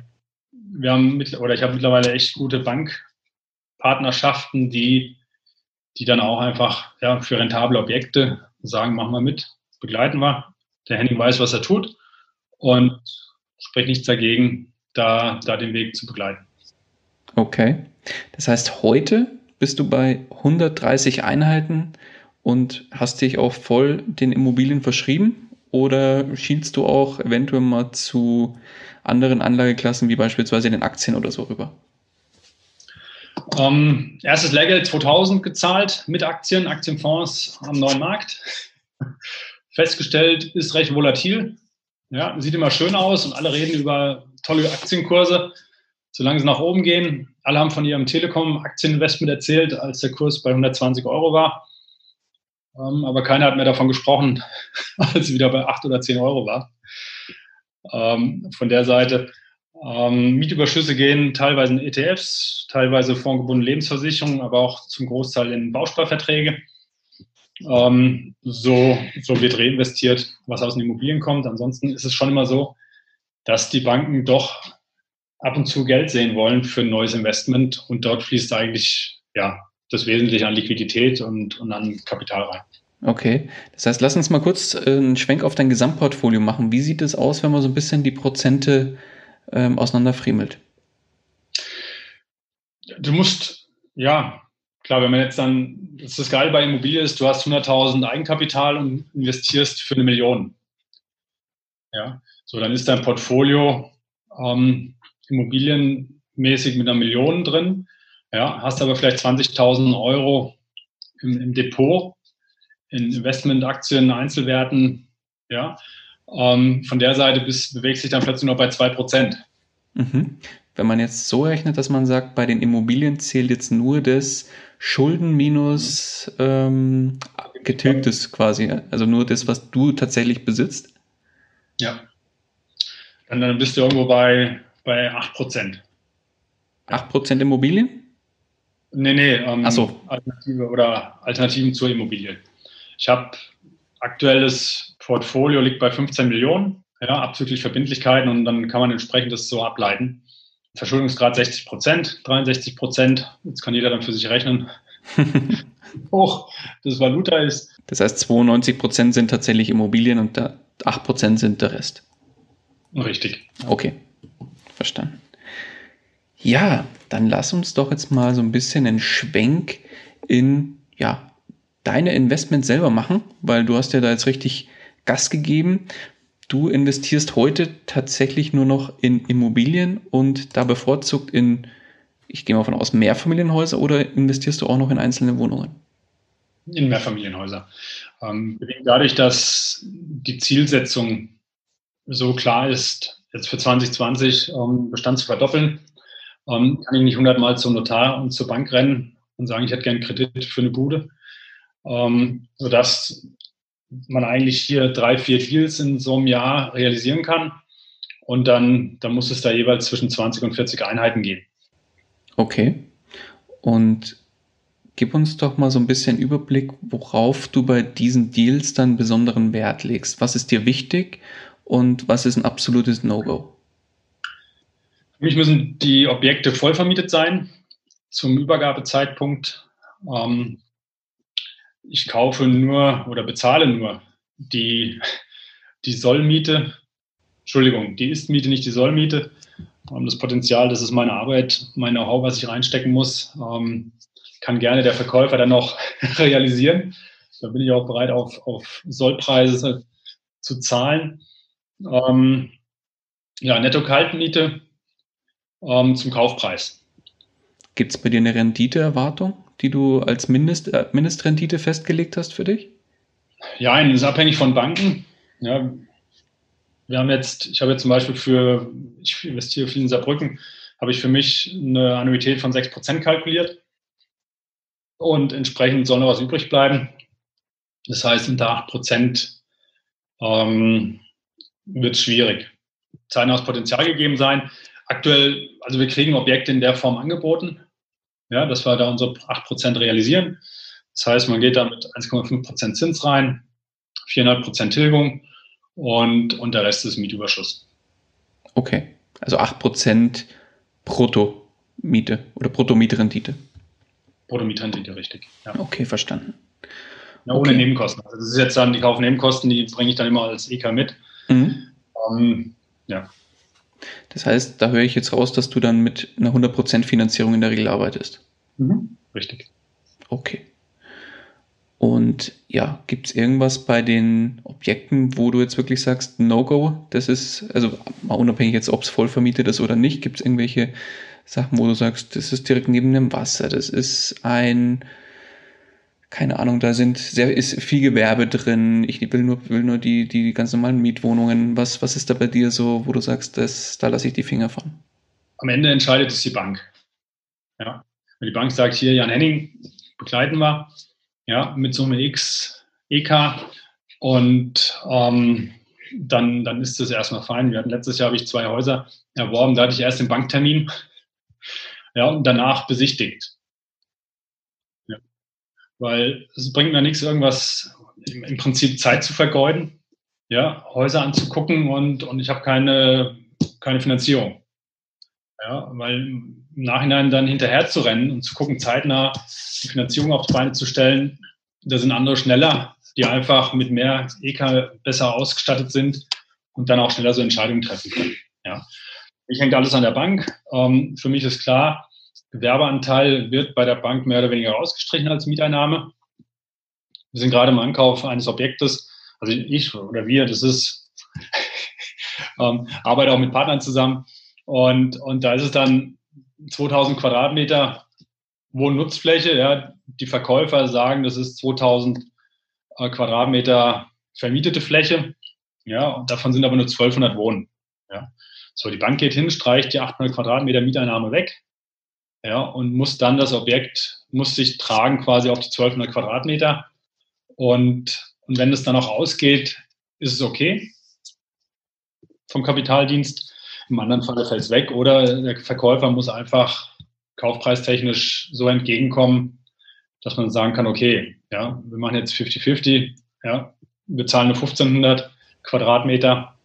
wir haben mit, oder ich habe mittlerweile echt gute Bankpartnerschaften, die, die dann auch einfach ja, für rentable Objekte sagen, machen wir mit, begleiten wir. Der Henning weiß, was er tut und spricht nichts dagegen, da, da den Weg zu begleiten. Okay, das heißt, heute bist du bei hundertdreißig Einheiten und hast dich auch voll den Immobilien verschrieben oder schielst du auch eventuell mal zu anderen Anlageklassen wie beispielsweise den Aktien oder so rüber? Um, erstes Lehrgeld zweitausend gezahlt mit Aktien, Aktienfonds am neuen Markt. Festgestellt, ist recht volatil, ja, sieht immer schön aus und alle reden über tolle Aktienkurse. Solange sie nach oben gehen, alle haben von ihrem Telekom-Aktieninvestment erzählt, als der Kurs bei hundertzwanzig Euro war. Ähm, aber keiner hat mehr davon gesprochen, als sie wieder bei acht oder zehn Euro war. Ähm, von der Seite, ähm, Mietüberschüsse gehen teilweise in E T Fs, teilweise fondgebundene Lebensversicherungen, aber auch zum Großteil in Bausparverträge. Ähm, so, so wird reinvestiert, was aus den Immobilien kommt. Ansonsten ist es schon immer so, dass die Banken doch ab und zu Geld sehen wollen für ein neues Investment und dort fließt eigentlich ja das Wesentliche an Liquidität und, und an Kapital rein. Okay, das heißt, lass uns mal kurz einen Schwenk auf dein Gesamtportfolio machen. Wie sieht es aus, wenn man so ein bisschen die Prozente ähm, auseinanderfriemelt? Du musst, ja, klar, wenn man jetzt dann, das ist das Geile bei Immobilien ist, du hast hunderttausend Eigenkapital und investierst für eine Million. Ja, so dann ist dein Portfolio ähm, immobilienmäßig mit einer Million drin, ja, hast aber vielleicht zwanzigtausend Euro im, im Depot, in Investmentaktien, Einzelwerten, ja, ähm, von der Seite bis bewegt sich dann plötzlich nur bei zwei Prozent. Mhm. Wenn man jetzt so rechnet, dass man sagt, bei den Immobilien zählt jetzt nur das Schulden minus ähm, getilgtes quasi, also nur das, was du tatsächlich besitzt? Ja. Und dann bist du irgendwo bei, bei acht Prozent. acht Prozent Immobilien? Nee, nee, ähm, Ach so. Alternative oder Alternativen zur Immobilie. Ich habe aktuelles Portfolio liegt bei fünfzehn Millionen, ja, abzüglich Verbindlichkeiten, und dann kann man entsprechend das so ableiten. Verschuldungsgrad sechzig Prozent, dreiundsechzig Prozent, jetzt kann jeder dann für sich rechnen, hoch das Valuta ist. Das heißt, zweiundneunzig Prozent sind tatsächlich Immobilien und acht Prozent sind der Rest. Richtig. Okay, verstanden. Ja, dann lass uns doch jetzt mal so ein bisschen einen Schwenk in, ja, deine Investments selber machen, weil du hast ja da jetzt richtig Gas gegeben. Du investierst heute tatsächlich nur noch in Immobilien und da bevorzugt in, ich gehe mal von aus, Mehrfamilienhäuser, oder investierst du auch noch in einzelne Wohnungen? In Mehrfamilienhäuser. Ähm, dadurch, dass die Zielsetzung so klar ist, jetzt für zwanzig zwanzig ähm, Bestand zu verdoppeln, Um, kann ich nicht hundertmal zum Notar und zur Bank rennen und sagen, ich hätte gern Kredit für eine Bude, um, sodass man eigentlich hier drei, vier Deals in so einem Jahr realisieren kann, und dann, dann muss es da jeweils zwischen zwanzig und vierzig Einheiten geben. Okay, und gib uns doch mal so ein bisschen Überblick, worauf du bei diesen Deals dann besonderen Wert legst. Was ist dir wichtig und was ist ein absolutes No-Go? Für mich müssen die Objekte voll vermietet sein zum Übergabezeitpunkt. Ähm, ich kaufe nur oder bezahle nur die, die Sollmiete. Entschuldigung, die Istmiete, nicht die Sollmiete. Ähm, das Potenzial, das ist meine Arbeit, mein Know-how, was ich reinstecken muss, ähm, kann gerne der Verkäufer dann noch realisieren. Da bin ich auch bereit, auf, auf Sollpreise zu zahlen. Ähm, ja, Netto-Kaltmiete. Zum Kaufpreis. Gibt es bei dir eine Renditeerwartung, die du als Mindest, äh, Mindestrendite festgelegt hast für dich? Ja, das ist abhängig von Banken. Ja, wir haben jetzt, ich habe jetzt zum Beispiel für, ich investiere viel in Saarbrücken, habe ich für mich eine Annuität von sechs Prozent kalkuliert und entsprechend soll noch was übrig bleiben. Das heißt, unter acht Prozent ähm, wird es schwierig. Es kann auch Potenzial gegeben sein. Aktuell, also wir kriegen Objekte in der Form angeboten, ja, dass wir da unsere acht Prozent realisieren. Das heißt, man geht da mit eins Komma fünf Prozent Zins rein, vier Komma fünf Prozent Tilgung und, und der Rest ist Mietüberschuss. Okay, also acht Prozent Brutto-Miete oder Brutto-Mietrendite. Brutto-Mietrendite, richtig. Ja. Okay, verstanden. Ja, ohne okay. Nebenkosten. Also das ist jetzt dann die Kaufnebenkosten, die bringe ich dann immer als E K mit. Mhm. Um, ja. Das heißt, da höre ich jetzt raus, dass du dann mit einer hundert Prozent Finanzierung in der Regel arbeitest. Mhm, richtig. Okay. Und ja, gibt es irgendwas bei den Objekten, wo du jetzt wirklich sagst, No-Go, das ist, also mal unabhängig jetzt, ob es voll vermietet ist oder nicht, gibt es irgendwelche Sachen, wo du sagst, das ist direkt neben dem Wasser, das ist ein, keine Ahnung, da sind sehr, ist viel Gewerbe drin, ich will nur, will nur die, die ganz normalen Mietwohnungen. Was, was ist da bei dir so, wo du sagst, das, da lasse ich die Finger von? Am Ende entscheidet es die Bank. Ja. Wenn die Bank sagt, hier, Jan Henning, begleiten wir, ja, mit Summe X, E K, und ähm, dann, dann ist das erstmal fein. Wir hatten letztes Jahr, habe ich zwei Häuser erworben, da hatte ich erst den Banktermin, ja, und danach besichtigt. Weil es bringt mir nichts, irgendwas im Prinzip Zeit zu vergeuden, ja, Häuser anzugucken und, und ich habe keine, keine Finanzierung. Ja, weil im Nachhinein dann hinterher zu rennen und zu gucken, zeitnah die Finanzierung auf die Beine zu stellen, da sind andere schneller, die einfach mit mehr E K besser ausgestattet sind und dann auch schneller so Entscheidungen treffen können. Ja. Ich hänge alles an der Bank. Ähm, für mich ist klar, Gewerbeanteil wird bei der Bank mehr oder weniger rausgestrichen als Mieteinnahme. Wir sind gerade im Ankauf eines Objektes, also ich oder wir, das ist, ähm, arbeite auch mit Partnern zusammen, und, und da ist es dann zweitausend Quadratmeter Wohnnutzfläche, ja, die Verkäufer sagen, das ist zweitausend Quadratmeter vermietete Fläche, ja, und davon sind aber nur zwölfhundert Wohnen, ja. So, die Bank geht hin, streicht die achthundert Quadratmeter Mieteinnahme weg, ja, und muss dann das Objekt, muss sich tragen quasi auf die zwölfhundert Quadratmeter. Und, und wenn es dann auch ausgeht, ist es okay vom Kapitaldienst. Im anderen Fall fällt es weg oder der Verkäufer muss einfach kaufpreistechnisch so entgegenkommen, dass man sagen kann, okay, ja, wir machen jetzt fünfzig fünfzig, ja, wir zahlen nur fünfzehnhundert Quadratmeter,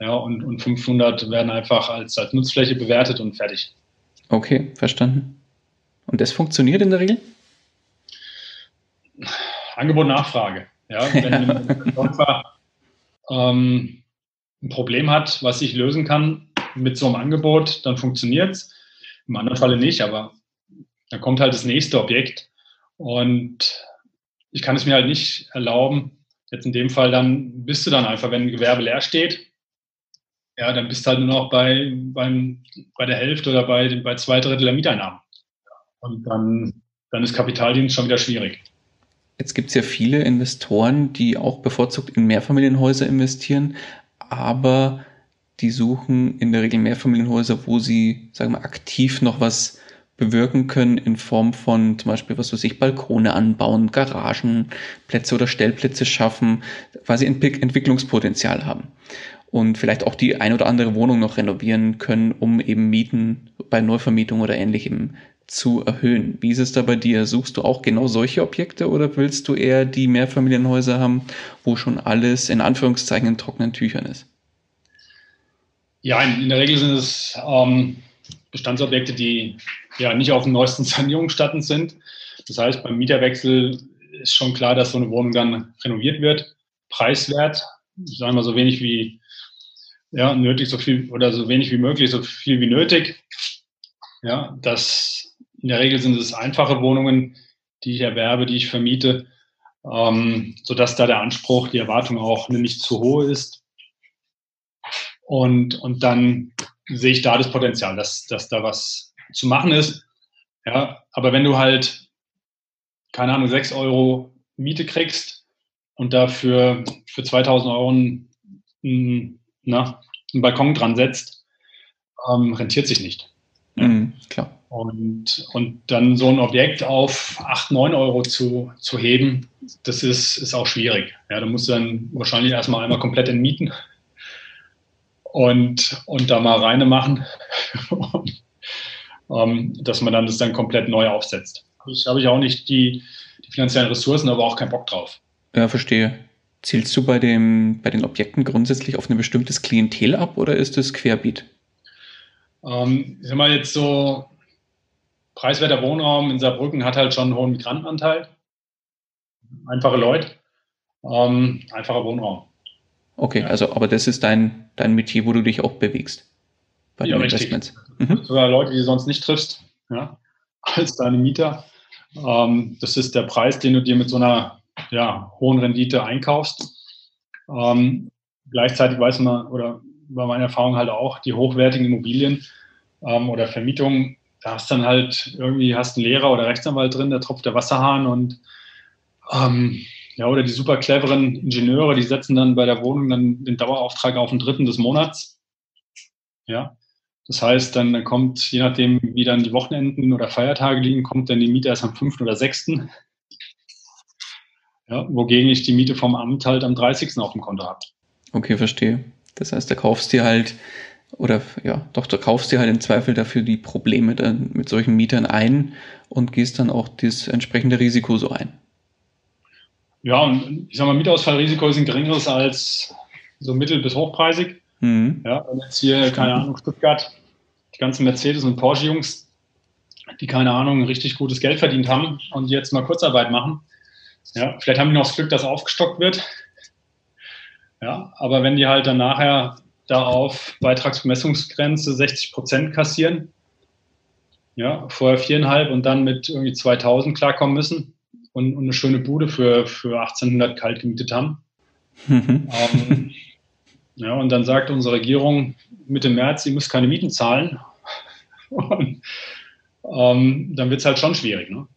ja, und, und fünfhundert werden einfach als, als Nutzfläche bewertet und fertig. Okay, verstanden. Und das funktioniert in der Regel? Angebot, Nachfrage. Ja, wenn ein Verkäufer ähm, ein Problem hat, was ich lösen kann mit so einem Angebot, dann funktioniert es. Im anderen Falle nicht, aber dann kommt halt das nächste Objekt. Und ich kann es mir halt nicht erlauben, jetzt in dem Fall dann bist du dann einfach, wenn ein Gewerbe leer steht, ja, dann bist du halt nur noch bei, beim, bei der Hälfte oder bei, bei zwei Drittel der Mieteinnahmen. Und dann, dann ist Kapitaldienst schon wieder schwierig. Jetzt gibt es ja viele Investoren, die auch bevorzugt in Mehrfamilienhäuser investieren, aber die suchen in der Regel Mehrfamilienhäuser, wo sie, sagen wir, aktiv noch was bewirken können in Form von zum Beispiel, was weiß ich, Balkone anbauen, Garagenplätze oder Stellplätze schaffen, quasi Entwicklungspotenzial haben und vielleicht auch die ein oder andere Wohnung noch renovieren können, um eben Mieten bei Neuvermietung oder Ähnlichem zu erhöhen. Wie ist es da bei dir? Suchst du auch genau solche Objekte oder willst du eher die Mehrfamilienhäuser haben, wo schon alles in Anführungszeichen in trockenen Tüchern ist? Ja, in der Regel sind es ähm, Bestandsobjekte, die ja nicht auf dem neuesten Sanierungsstand sind. Das heißt, beim Mieterwechsel ist schon klar, dass so eine Wohnung dann renoviert wird, preiswert, sagen wir so wenig wie ja, nötig, so viel oder so wenig wie möglich, so viel wie nötig. Ja, das, in der Regel sind es einfache Wohnungen, die ich erwerbe, die ich vermiete, ähm, sodass da der Anspruch, die Erwartung auch nicht zu hoch ist. Und, und dann sehe ich da das Potenzial, dass, dass da was zu machen ist. Ja, aber wenn du halt, keine Ahnung, sechs Euro Miete kriegst und dafür für zweitausend Euro einen, na, einen Balkon dran setzt, ähm, rentiert sich nicht. Ja. Mhm, klar. Und, und dann so ein Objekt auf acht, neun Euro zu, zu heben, das ist, ist auch schwierig. Ja, da musst du dann wahrscheinlich erstmal einmal komplett entmieten und, und da mal reine machen, und, ähm, dass man dann das dann komplett neu aufsetzt. Ich habe ich auch nicht die, die finanziellen Ressourcen, aber auch keinen Bock drauf. Ja, verstehe. Zielst du bei, dem, bei den Objekten grundsätzlich auf ein bestimmtes Klientel ab oder ist es querbeet? Ähm, ich sag mal jetzt so, preiswerter Wohnraum in Saarbrücken hat halt schon einen hohen Migrantenanteil. Einfache Leute, ähm, einfacher Wohnraum. Okay, ja. Also aber das ist dein, dein Metier, wo du dich auch bewegst bei ja, den richtig. Investments. Mhm. Sogar Leute, die du sonst nicht triffst, ja, als deine Mieter. Ähm, das ist der Preis, den du dir mit so einer ja, hohen Rendite einkaufst. Ähm, gleichzeitig weiß man, oder bei meiner Erfahrung halt auch, die hochwertigen Immobilien ähm, oder Vermietungen, da hast dann halt irgendwie hast einen Lehrer oder Rechtsanwalt drin, da tropft der Wasserhahn und ähm, ja, oder die super cleveren Ingenieure, die setzen dann bei der Wohnung dann den Dauerauftrag auf den dritten des Monats. Ja, das heißt, dann, dann kommt, je nachdem, wie dann die Wochenenden oder Feiertage liegen, kommt dann die Miete erst am fünften oder sechsten Ja, wogegen ich die Miete vom Amt halt am dreißigsten auf dem Konto habe. Okay, verstehe. Das heißt, da kaufst du dir halt, oder ja, doch, da kaufst du dir halt im Zweifel dafür die Probleme dann mit solchen Mietern ein und gehst dann auch das entsprechende Risiko so ein. Ja, und ich sag mal, Mietausfallrisiko ist ein geringeres als so mittel- bis hochpreisig. Mhm. Ja, wenn jetzt hier, keine Ahnung, Stuttgart, die ganzen Mercedes- und Porsche-Jungs, die, keine Ahnung, richtig gutes Geld verdient haben und jetzt mal Kurzarbeit machen. Ja, vielleicht haben die noch das Glück, dass aufgestockt wird. Ja, aber wenn die halt dann nachher da auf Beitragsbemessungsgrenze sechzig Prozent kassieren, ja, vorher viereinhalb und dann mit irgendwie zweitausend klarkommen müssen und, und eine schöne Bude für, für achtzehnhundert kalt gemietet haben. ähm, ja, und dann sagt unsere Regierung Mitte März, sie muss keine Mieten zahlen. Und, ähm, dann wird es halt schon schwierig, ne?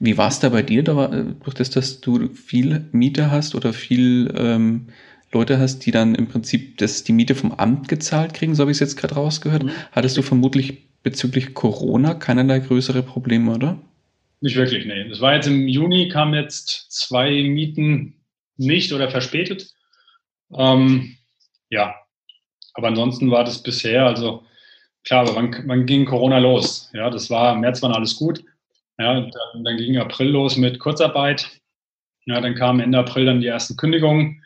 Wie war es da bei dir, da war, durch das, dass du viel Mieter hast oder viel ähm, Leute hast, die dann im Prinzip das, die Miete vom Amt gezahlt kriegen, so habe ich es jetzt gerade rausgehört, mhm. hattest du vermutlich bezüglich Corona keinerlei größere Probleme, oder? Nicht wirklich, nee. Es war jetzt im Juni, kamen jetzt zwei Mieten nicht oder verspätet. Ähm, ja, aber ansonsten war das bisher, also klar, wann, wann ging Corona los? Ja, das war, im März war alles gut. Ja, dann, dann ging April los mit Kurzarbeit. Ja, dann kamen Ende April dann die ersten Kündigungen.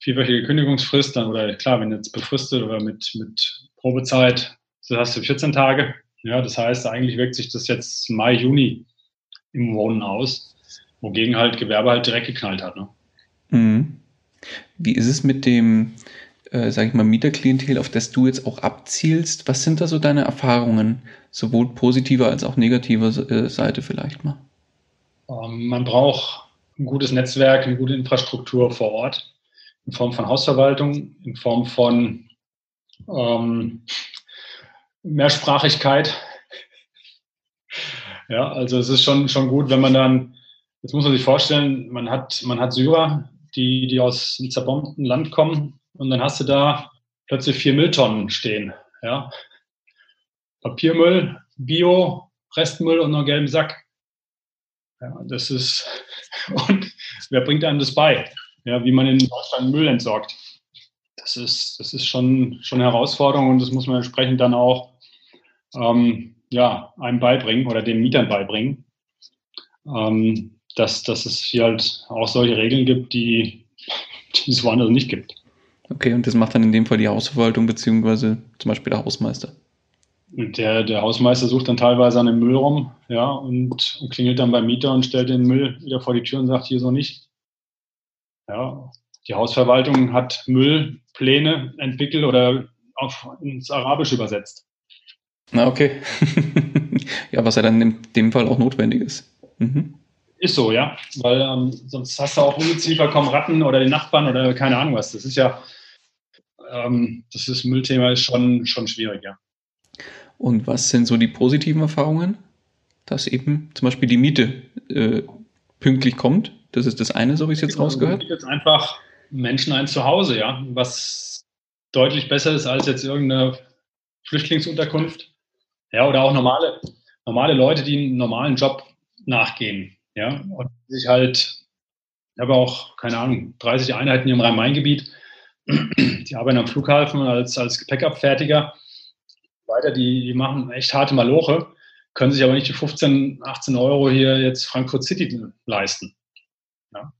Vierwöchige Kündigungsfrist dann, oder klar, wenn jetzt befristet oder mit, mit Probezeit, so hast du vierzehn Tage. Ja, das heißt, eigentlich wirkt sich das jetzt Mai, Juni im Wohnen aus, wogegen halt Gewerbe halt direkt geknallt hat. Ne? Mhm. Wie ist es mit dem, äh, sag ich mal, Mieterklientel, auf das du jetzt auch abzielst? Was sind da so deine Erfahrungen? Sowohl positiver als auch negativer äh, Seite vielleicht mal. Ähm, man braucht ein gutes Netzwerk, eine gute Infrastruktur vor Ort, in Form von Hausverwaltung, in Form von ähm, Mehrsprachigkeit. Ja, also es ist schon, schon gut, wenn man dann, jetzt muss man sich vorstellen, man hat, man hat Syrer, die, die aus einem zerbombten Land kommen, und dann hast du da plötzlich vier Mülltonnen stehen. Ja? Papiermüll, Bio, Restmüll und noch einen gelben Sack. Ja, das ist, und wer bringt einem das bei? Ja, wie man in Deutschland Müll entsorgt. Das ist, das ist schon, schon eine Herausforderung, und das muss man entsprechend dann auch ähm, ja, einem beibringen oder den Mietern beibringen, ähm, dass, dass es hier halt auch solche Regeln gibt, die, die es woanders nicht gibt. Okay, und das macht dann in dem Fall die Hausverwaltung beziehungsweise zum Beispiel der Hausmeister? Der, der Hausmeister sucht dann teilweise an dem Müll rum, ja, und, und klingelt dann beim Mieter und stellt den Müll wieder vor die Tür und sagt, hier so nicht. Ja, die Hausverwaltung hat Müllpläne entwickelt oder auf, ins Arabisch übersetzt. Na, okay. Ja, was ja dann in dem Fall auch notwendig ist. Mhm. Ist so, ja. Weil ähm, sonst hast du auch Ungeziefer, kommen Ratten oder die Nachbarn oder keine Ahnung was. Das ist ja, ähm, das ist, Müllthema ist schon, schon schwierig, ja. Und was sind so die positiven Erfahrungen? Dass eben zum Beispiel die Miete äh, pünktlich kommt. Das ist das eine, so habe ich es jetzt rausgehört. Es gibt jetzt einfach Menschen ein Zuhause, ja, was deutlich besser ist als jetzt irgendeine Flüchtlingsunterkunft. Ja, oder auch normale, normale Leute, die einen normalen Job nachgehen. Ja, und sich halt, ich habe auch, keine Ahnung, dreißig Einheiten hier im Rhein-Main-Gebiet, die arbeiten am Flughafen als, als Gepäckabfertiger. Weiter, die, die machen echt harte Maloche, können sich aber nicht die fünfzehn, achtzehn Euro hier jetzt Frankfurt City leisten. Ja.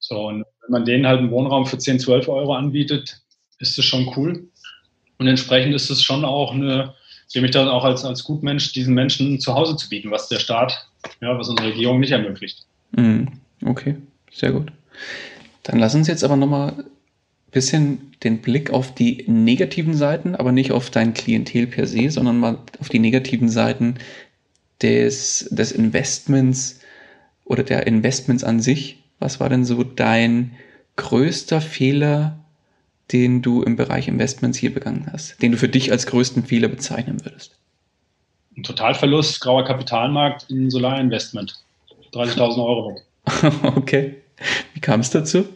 So, und wenn man denen halt einen Wohnraum für zehn, zwölf Euro anbietet, ist das schon cool. Und entsprechend ist es schon auch eine, ich sehe mich dann auch als, als Gutmensch, diesen Menschen zu Hause zu bieten, was der Staat, ja, was unsere Regierung nicht ermöglicht. Okay, sehr gut. Dann lass uns jetzt aber nochmal ein bisschen den Blick auf die negativen Seiten, aber nicht auf dein Klientel per se, sondern mal auf die negativen Seiten des, des Investments oder der Investments an sich. Was war denn so dein größter Fehler, den du im Bereich Investments hier begangen hast, den du für dich als größten Fehler bezeichnen würdest? Ein Totalverlust, grauer Kapitalmarkt in Solarinvestment. dreißigtausend Euro. Okay. Wie kam es dazu?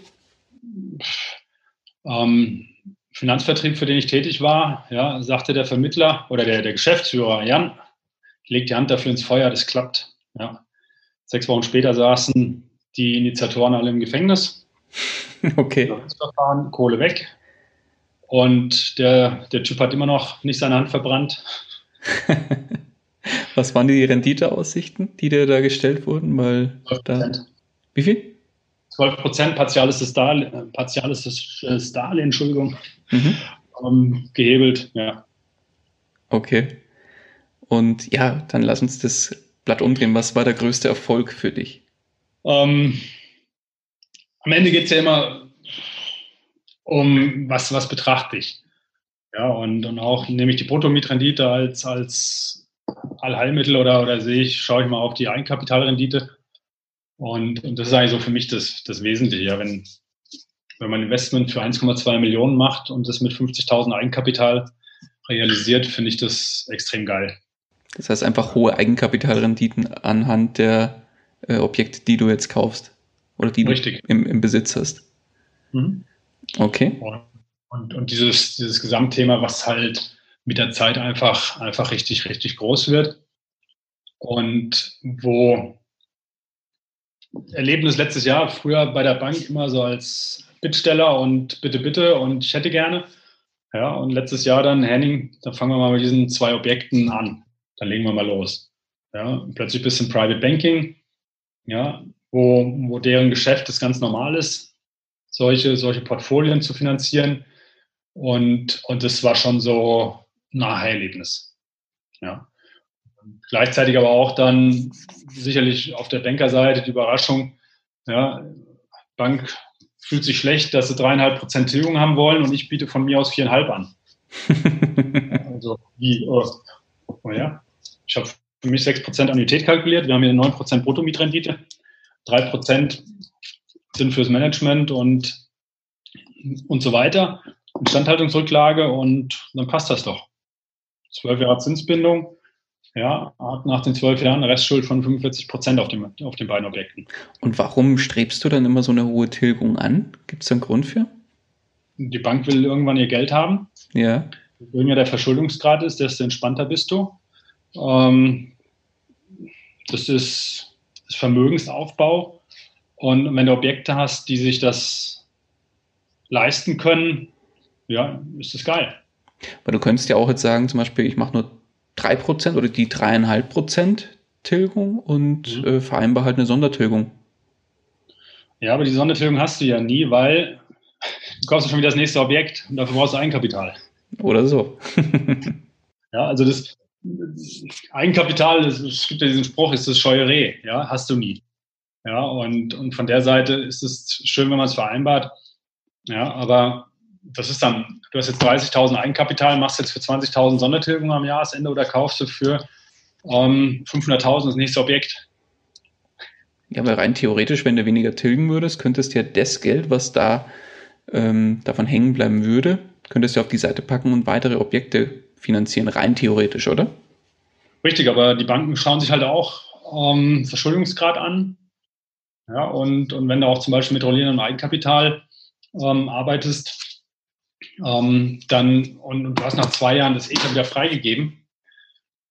Ähm, Finanzvertrieb, für den ich tätig war, ja, sagte der Vermittler oder der, der Geschäftsführer, Jan, leg die Hand dafür ins Feuer, das klappt. Ja. Sechs Wochen später saßen die Initiatoren alle im Gefängnis. Okay. Kohle weg. Und der, der Typ hat immer noch nicht seine Hand verbrannt. Was waren die Renditeaussichten, die dir da gestellt wurden? Weil da, wie viel? zwölf Prozent partiales Darlehen, partiales Darlehen, Entschuldigung, mhm. um, gehebelt, ja. Okay. Und ja, dann lass uns das Blatt umdrehen. Was war der größte Erfolg für dich? Um, am Ende geht es ja immer um, was, was betrachte ich. Ja, und, und auch nehme ich die Bruttomietrendite als, als Allheilmittel oder, oder sehe ich, schaue ich mal auf die Eigenkapitalrendite. Und, und das ist eigentlich so für mich das, das Wesentliche. Ja, wenn, wenn man ein Investment für eins Komma zwei Millionen macht und das mit fünfzigtausend Eigenkapital realisiert, finde ich das extrem geil. Das heißt einfach hohe Eigenkapitalrenditen anhand der Objekte, die du jetzt kaufst oder die Richtig. du im, im Besitz hast. Mhm. Okay. Und, und, und dieses, dieses Gesamtthema, was halt mit der Zeit einfach, einfach richtig, richtig groß wird. Und wo Erlebnis letztes Jahr, früher bei der Bank immer so als Bittsteller und bitte, bitte und ich hätte gerne. Ja, und letztes Jahr dann, Henning, dann fangen wir mal mit diesen zwei Objekten an. Dann legen wir mal los. Ja, plötzlich ein bisschen Private Banking, ja, wo, wo deren Geschäft das ganz normal ist, solche, solche Portfolien zu finanzieren. Und, und das war schon so ein Aha-Erlebnis. Ja. Gleichzeitig aber auch dann sicherlich auf der Bankerseite die Überraschung, ja, Bank fühlt sich schlecht, dass sie dreieinhalb Prozent Tilgung haben wollen und ich biete von mir aus viereinhalb an. Also, wie, oh, oh ja, ich habe für mich sechs Prozent Annuität kalkuliert, wir haben hier neun Prozent Bruttomietrendite, drei Prozent sind fürs Management und, und so weiter, Instandhaltungsrücklage und dann passt das doch. Zwölf Jahre Zinsbindung. Ja, hat nach den zwölf Jahren eine Restschuld von fünfundvierzig Prozent auf, dem, auf den beiden Objekten. Und warum strebst du dann immer so eine hohe Tilgung an? Gibt es da einen Grund für? Die Bank will irgendwann ihr Geld haben. Ja. Je höher der Verschuldungsgrad ist, desto entspannter bist du. Ähm, das ist das Vermögensaufbau. Und wenn du Objekte hast, die sich das leisten können, ja, ist das geil. Weil du könntest ja auch jetzt sagen, zum Beispiel, ich mache nur drei Prozent oder die drei Komma fünf Prozent Tilgung und mhm. äh, vereinbar halt eine Sondertilgung. Ja, aber die Sondertilgung hast du ja nie, weil du kaufst schon wieder das nächste Objekt und dafür brauchst du Eigenkapital. Oder so. Ja, also das, das Eigenkapital, es gibt ja diesen Spruch, ist das scheue Reh, ja, hast du nie. Ja, und, und von der Seite ist es schön, wenn man es vereinbart. Ja, aber das ist dann, du hast jetzt dreißigtausend Eigenkapital, machst jetzt für zwanzigtausend Sondertilgung am Jahresende oder kaufst du für ähm, fünfhunderttausend das nächste Objekt. Ja, weil rein theoretisch, wenn du weniger tilgen würdest, könntest du ja das Geld, was da ähm, davon hängen bleiben würde, könntest du auf die Seite packen und weitere Objekte finanzieren, rein theoretisch, oder? Richtig, aber die Banken schauen sich halt auch ähm, Verschuldungsgrad an. Ja, und, und wenn du auch zum Beispiel mit rollierendem Eigenkapital ähm, arbeitest, Ähm, dann, und, und du hast nach zwei Jahren das E K wieder freigegeben,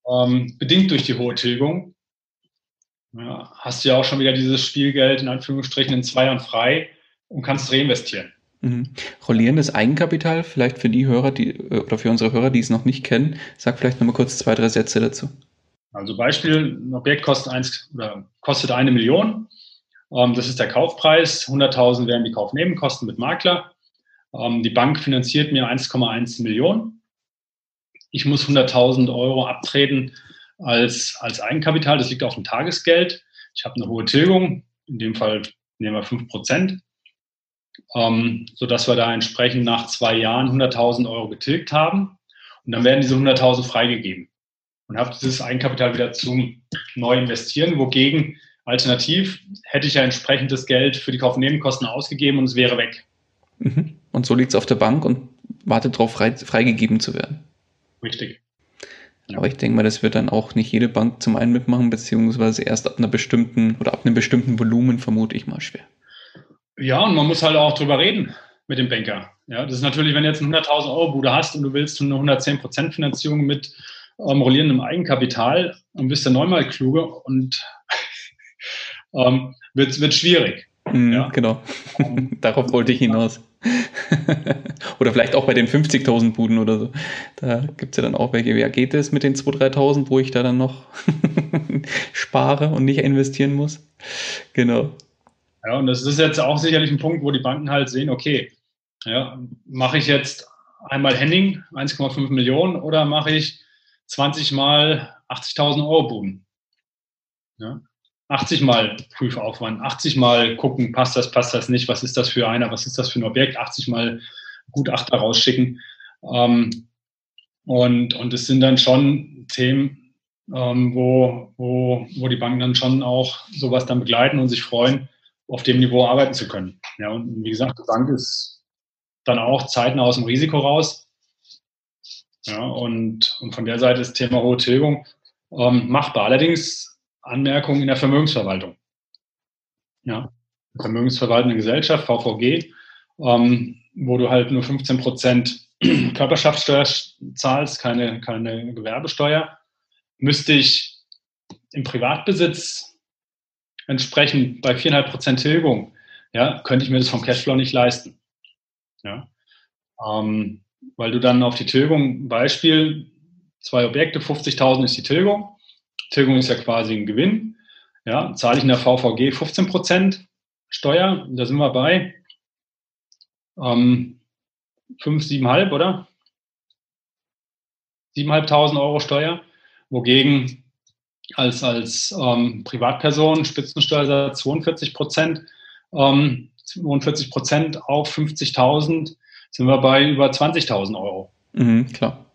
ähm, bedingt durch die hohe Tilgung, ja, hast du ja auch schon wieder dieses Spielgeld in Anführungsstrichen in zwei Jahren frei und kannst reinvestieren. Mhm. Rollierendes Eigenkapital, vielleicht für die Hörer, die oder für unsere Hörer, die es noch nicht kennen, sag vielleicht nochmal kurz zwei, drei Sätze dazu. Also Beispiel, ein Objekt kostet, eins, oder kostet eine Million, ähm, das ist der Kaufpreis, hunderttausend wären die Kaufnebenkosten mit Makler. Die Bank finanziert mir eins Komma eins Millionen. Ich muss hunderttausend Euro abtreten als, als Eigenkapital. Das liegt auf dem Tagesgeld. Ich habe eine hohe Tilgung. In dem Fall nehmen wir fünf Prozent. Ähm, sodass wir da entsprechend nach zwei Jahren hunderttausend Euro getilgt haben. Und dann werden diese hunderttausend freigegeben. Und habe dieses Eigenkapital wieder zum Neuinvestieren. Wogegen alternativ hätte ich ja entsprechend das Geld für die Kaufnebenkosten ausgegeben und es wäre weg. Mhm. Und so liegt es auf der Bank und wartet darauf, freigegeben zu werden. Richtig. Ja. Aber ich denke mal, das wird dann auch nicht jede Bank zum einen mitmachen, beziehungsweise erst ab einer bestimmten oder ab einem bestimmten Volumen, vermute ich mal, schwer. Ja, und man muss halt auch drüber reden mit dem Banker. Ja, das ist natürlich, wenn du jetzt eine hunderttausend Euro Bude hast und du willst eine hundertzehn Prozent Finanzierung mit ähm, rollierendem Eigenkapital und bist dann neunmal kluger und ähm, wird, wird schwierig. Mhm, ja? Genau. Um, Darauf wollte ich hinaus. Oder vielleicht auch bei den fünfzigtausend Buden oder so. Da gibt es ja dann auch welche. Ja, geht es mit den zweitausend, dreitausend, wo ich da dann noch spare und nicht investieren muss? Genau. Ja, und das ist jetzt auch sicherlich ein Punkt, wo die Banken halt sehen, okay, ja, mache ich jetzt einmal Henning, eins Komma fünf Millionen, oder mache ich zwanzig mal achtzigtausend Euro Buden? Ja. achtzig Mal Prüfaufwand, achtzig Mal gucken, passt das, passt das nicht, was ist das für einer, was ist das für ein Objekt, achtzig Mal Gutachter rausschicken. Ähm, und, und das sind dann schon Themen, ähm, wo, wo, wo die Banken dann schon auch sowas dann begleiten und sich freuen, auf dem Niveau arbeiten zu können. Ja, und wie gesagt, die Bank ist dann auch zeitnah aus dem Risiko raus. Ja, und, und von der Seite ist das Thema hohe Tilgung ähm, machbar. Allerdings Anmerkung in der Vermögensverwaltung. Ja, Vermögensverwaltende Gesellschaft, V V G, ähm, wo du halt nur fünfzehn Prozent Körperschaftssteuer zahlst, keine, keine Gewerbesteuer, müsste ich im Privatbesitz entsprechend bei vier Komma fünf Prozent Tilgung, ja, könnte ich mir das vom Cashflow nicht leisten. Ja? Ähm, weil du dann auf die Tilgung, Beispiel, zwei Objekte, fünfzigtausend ist die Tilgung. Tilgung ist ja quasi ein Gewinn. Ja, zahle ich in der V V G fünfzehn Prozent Steuer, da sind wir bei ähm, fünf, sieben Komma fünf, oder? siebentausendfünfhundert Euro Steuer, wogegen als, als ähm, Privatperson Spitzensteuersatz zweiundvierzig Prozent, ähm, zweiundvierzig Prozent auf fünfzigtausend sind wir bei über zwanzigtausend Euro. Mhm, klar.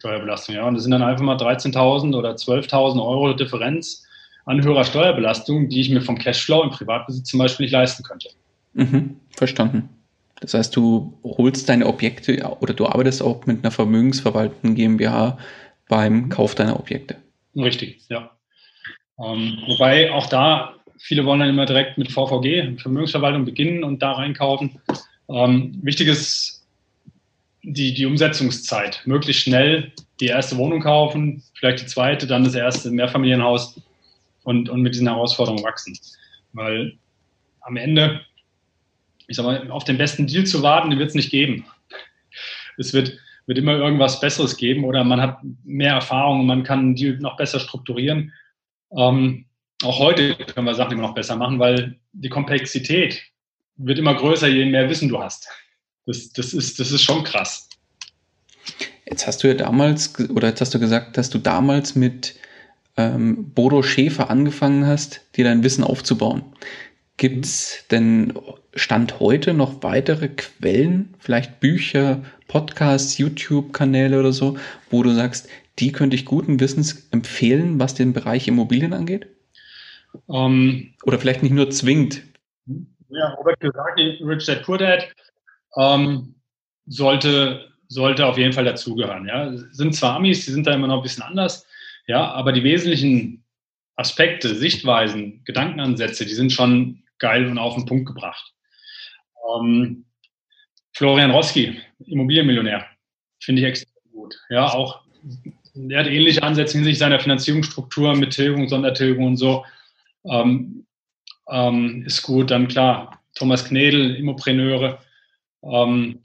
Steuerbelastung, ja. Und das sind dann einfach mal dreizehntausend oder zwölftausend Euro Differenz an höherer Steuerbelastung, die ich mir vom Cashflow im Privatbesitz zum Beispiel nicht leisten könnte. Mhm, verstanden. Das heißt, du holst deine Objekte oder du arbeitest auch mit einer Vermögensverwaltung GmbH beim Kauf deiner Objekte. Richtig, ja. Ähm, wobei auch da, viele wollen dann immer direkt mit V V G, Vermögensverwaltung beginnen und da reinkaufen. Ähm, wichtig ist die, die Umsetzungszeit. Möglichst schnell die erste Wohnung kaufen, vielleicht die zweite, dann das erste Mehrfamilienhaus und, und mit diesen Herausforderungen wachsen. Weil am Ende, ich sag mal, auf den besten Deal zu warten, den wird es nicht geben. Es wird, wird immer irgendwas Besseres geben oder man hat mehr Erfahrung und man kann einen Deal noch besser strukturieren. Ähm, auch heute können wir Sachen immer noch besser machen, weil die Komplexität wird immer größer, je mehr Wissen du hast. Das, das, ist, das ist schon krass. Jetzt hast du ja damals, oder jetzt hast du gesagt, dass du damals mit ähm, Bodo Schäfer angefangen hast, dir dein Wissen aufzubauen. Gibt es denn Stand heute noch weitere Quellen, vielleicht Bücher, Podcasts, YouTube-Kanäle oder so, wo du sagst, die könnte ich guten Wissens empfehlen, was den Bereich Immobilien angeht? Um, oder vielleicht nicht nur zwingend. Ja, Robert Kiyosaki, Rich Dad Poor Dad, ähm, sollte, sollte auf jeden Fall dazugehören. Ja. Sind zwar Amis, die sind da immer noch ein bisschen anders, ja, aber die wesentlichen Aspekte, Sichtweisen, Gedankenansätze, die sind schon geil und auf den Punkt gebracht. Ähm, Florian Roski, Immobilienmillionär, finde ich extrem gut. Ja, auch, er hat ähnliche Ansätze hinsichtlich seiner Finanzierungsstruktur mit Tilgung, Sondertilgung und so. Ähm, ähm, ist gut, dann klar, Thomas Knedel, Immopreneure ähm,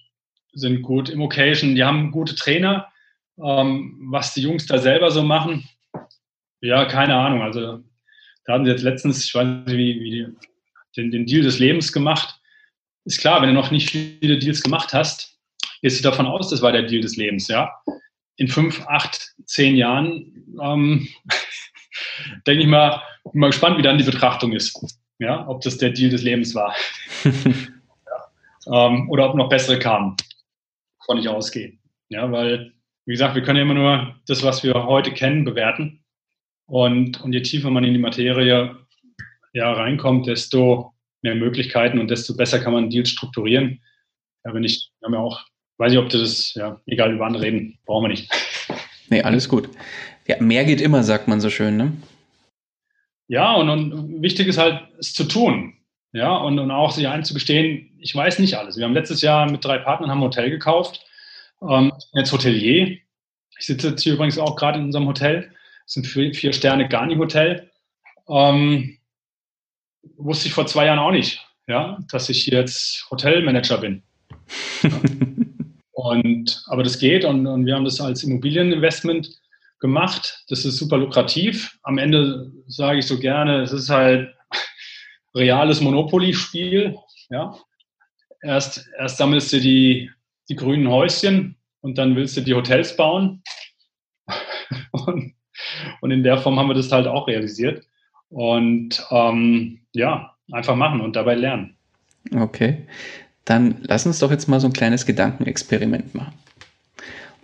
sind gut. Immocation, die haben gute Trainer. Ähm, was die Jungs da selber so machen, ja, keine Ahnung. Also da hatten sie jetzt letztens, ich weiß nicht, wie, wie die, den, den Deal des Lebens gemacht. Ist klar, wenn du noch nicht viele Deals gemacht hast, gehst du davon aus, das war der Deal des Lebens, ja. In fünf, acht, zehn Jahren ähm, denke ich mal, bin mal gespannt, wie dann die Betrachtung ist. Ja, ob das der Deal des Lebens war. ja. ähm, oder ob noch bessere kamen. Davon nicht ausgehen. Ja, weil, wie gesagt, wir können ja immer nur das, was wir heute kennen, bewerten. Und, und je tiefer man in die Materie ja, reinkommt, desto mehr Möglichkeiten und desto besser kann man Deals strukturieren. Ja, wenn ich, haben wir auch, weiß ich, ob das, ja, egal, über andere reden, brauchen wir nicht. Nee, alles gut. Ja, mehr geht immer, sagt man so schön, ne? Ja, und, und wichtig ist halt, es zu tun. Ja, und, und auch sich einzugestehen, ich weiß nicht alles. Wir haben letztes Jahr mit drei Partnern haben ein Hotel gekauft. Ähm, jetzt Hotelier. Ich sitze jetzt hier übrigens auch gerade in unserem Hotel. Das ist ein Vier-Sterne-Garni-Hotel. Ähm, wusste ich vor zwei Jahren auch nicht, ja, dass ich jetzt Hotelmanager bin. und, aber das geht und, und wir haben das als Immobilieninvestment gemacht. Das ist super lukrativ. Am Ende sage ich so gerne, es ist halt reales Monopoly-Spiel. Ja. Erst, erst sammelst du die, die grünen Häuschen und dann willst du die Hotels bauen. und Und in der Form haben wir das halt auch realisiert. Und ähm, ja, einfach machen und dabei lernen. Okay, dann lass uns doch jetzt mal so ein kleines Gedankenexperiment machen.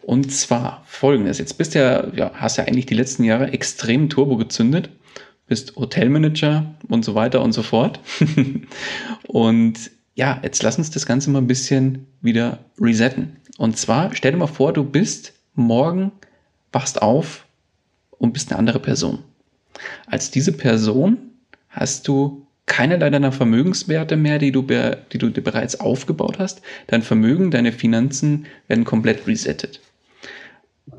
Und zwar folgendes. Jetzt bist du ja, ja, hast ja eigentlich die letzten Jahre extrem Turbo gezündet. Bist Hotelmanager und so weiter und so fort. Und ja, jetzt lass uns das Ganze mal ein bisschen wieder resetten. Und zwar, stell dir mal vor, du bist morgen, wachst auf, und bist eine andere Person. Als diese Person hast du keinerlei deiner Vermögenswerte mehr, die du, be- die du dir bereits aufgebaut hast. Dein Vermögen, deine Finanzen werden komplett resettet.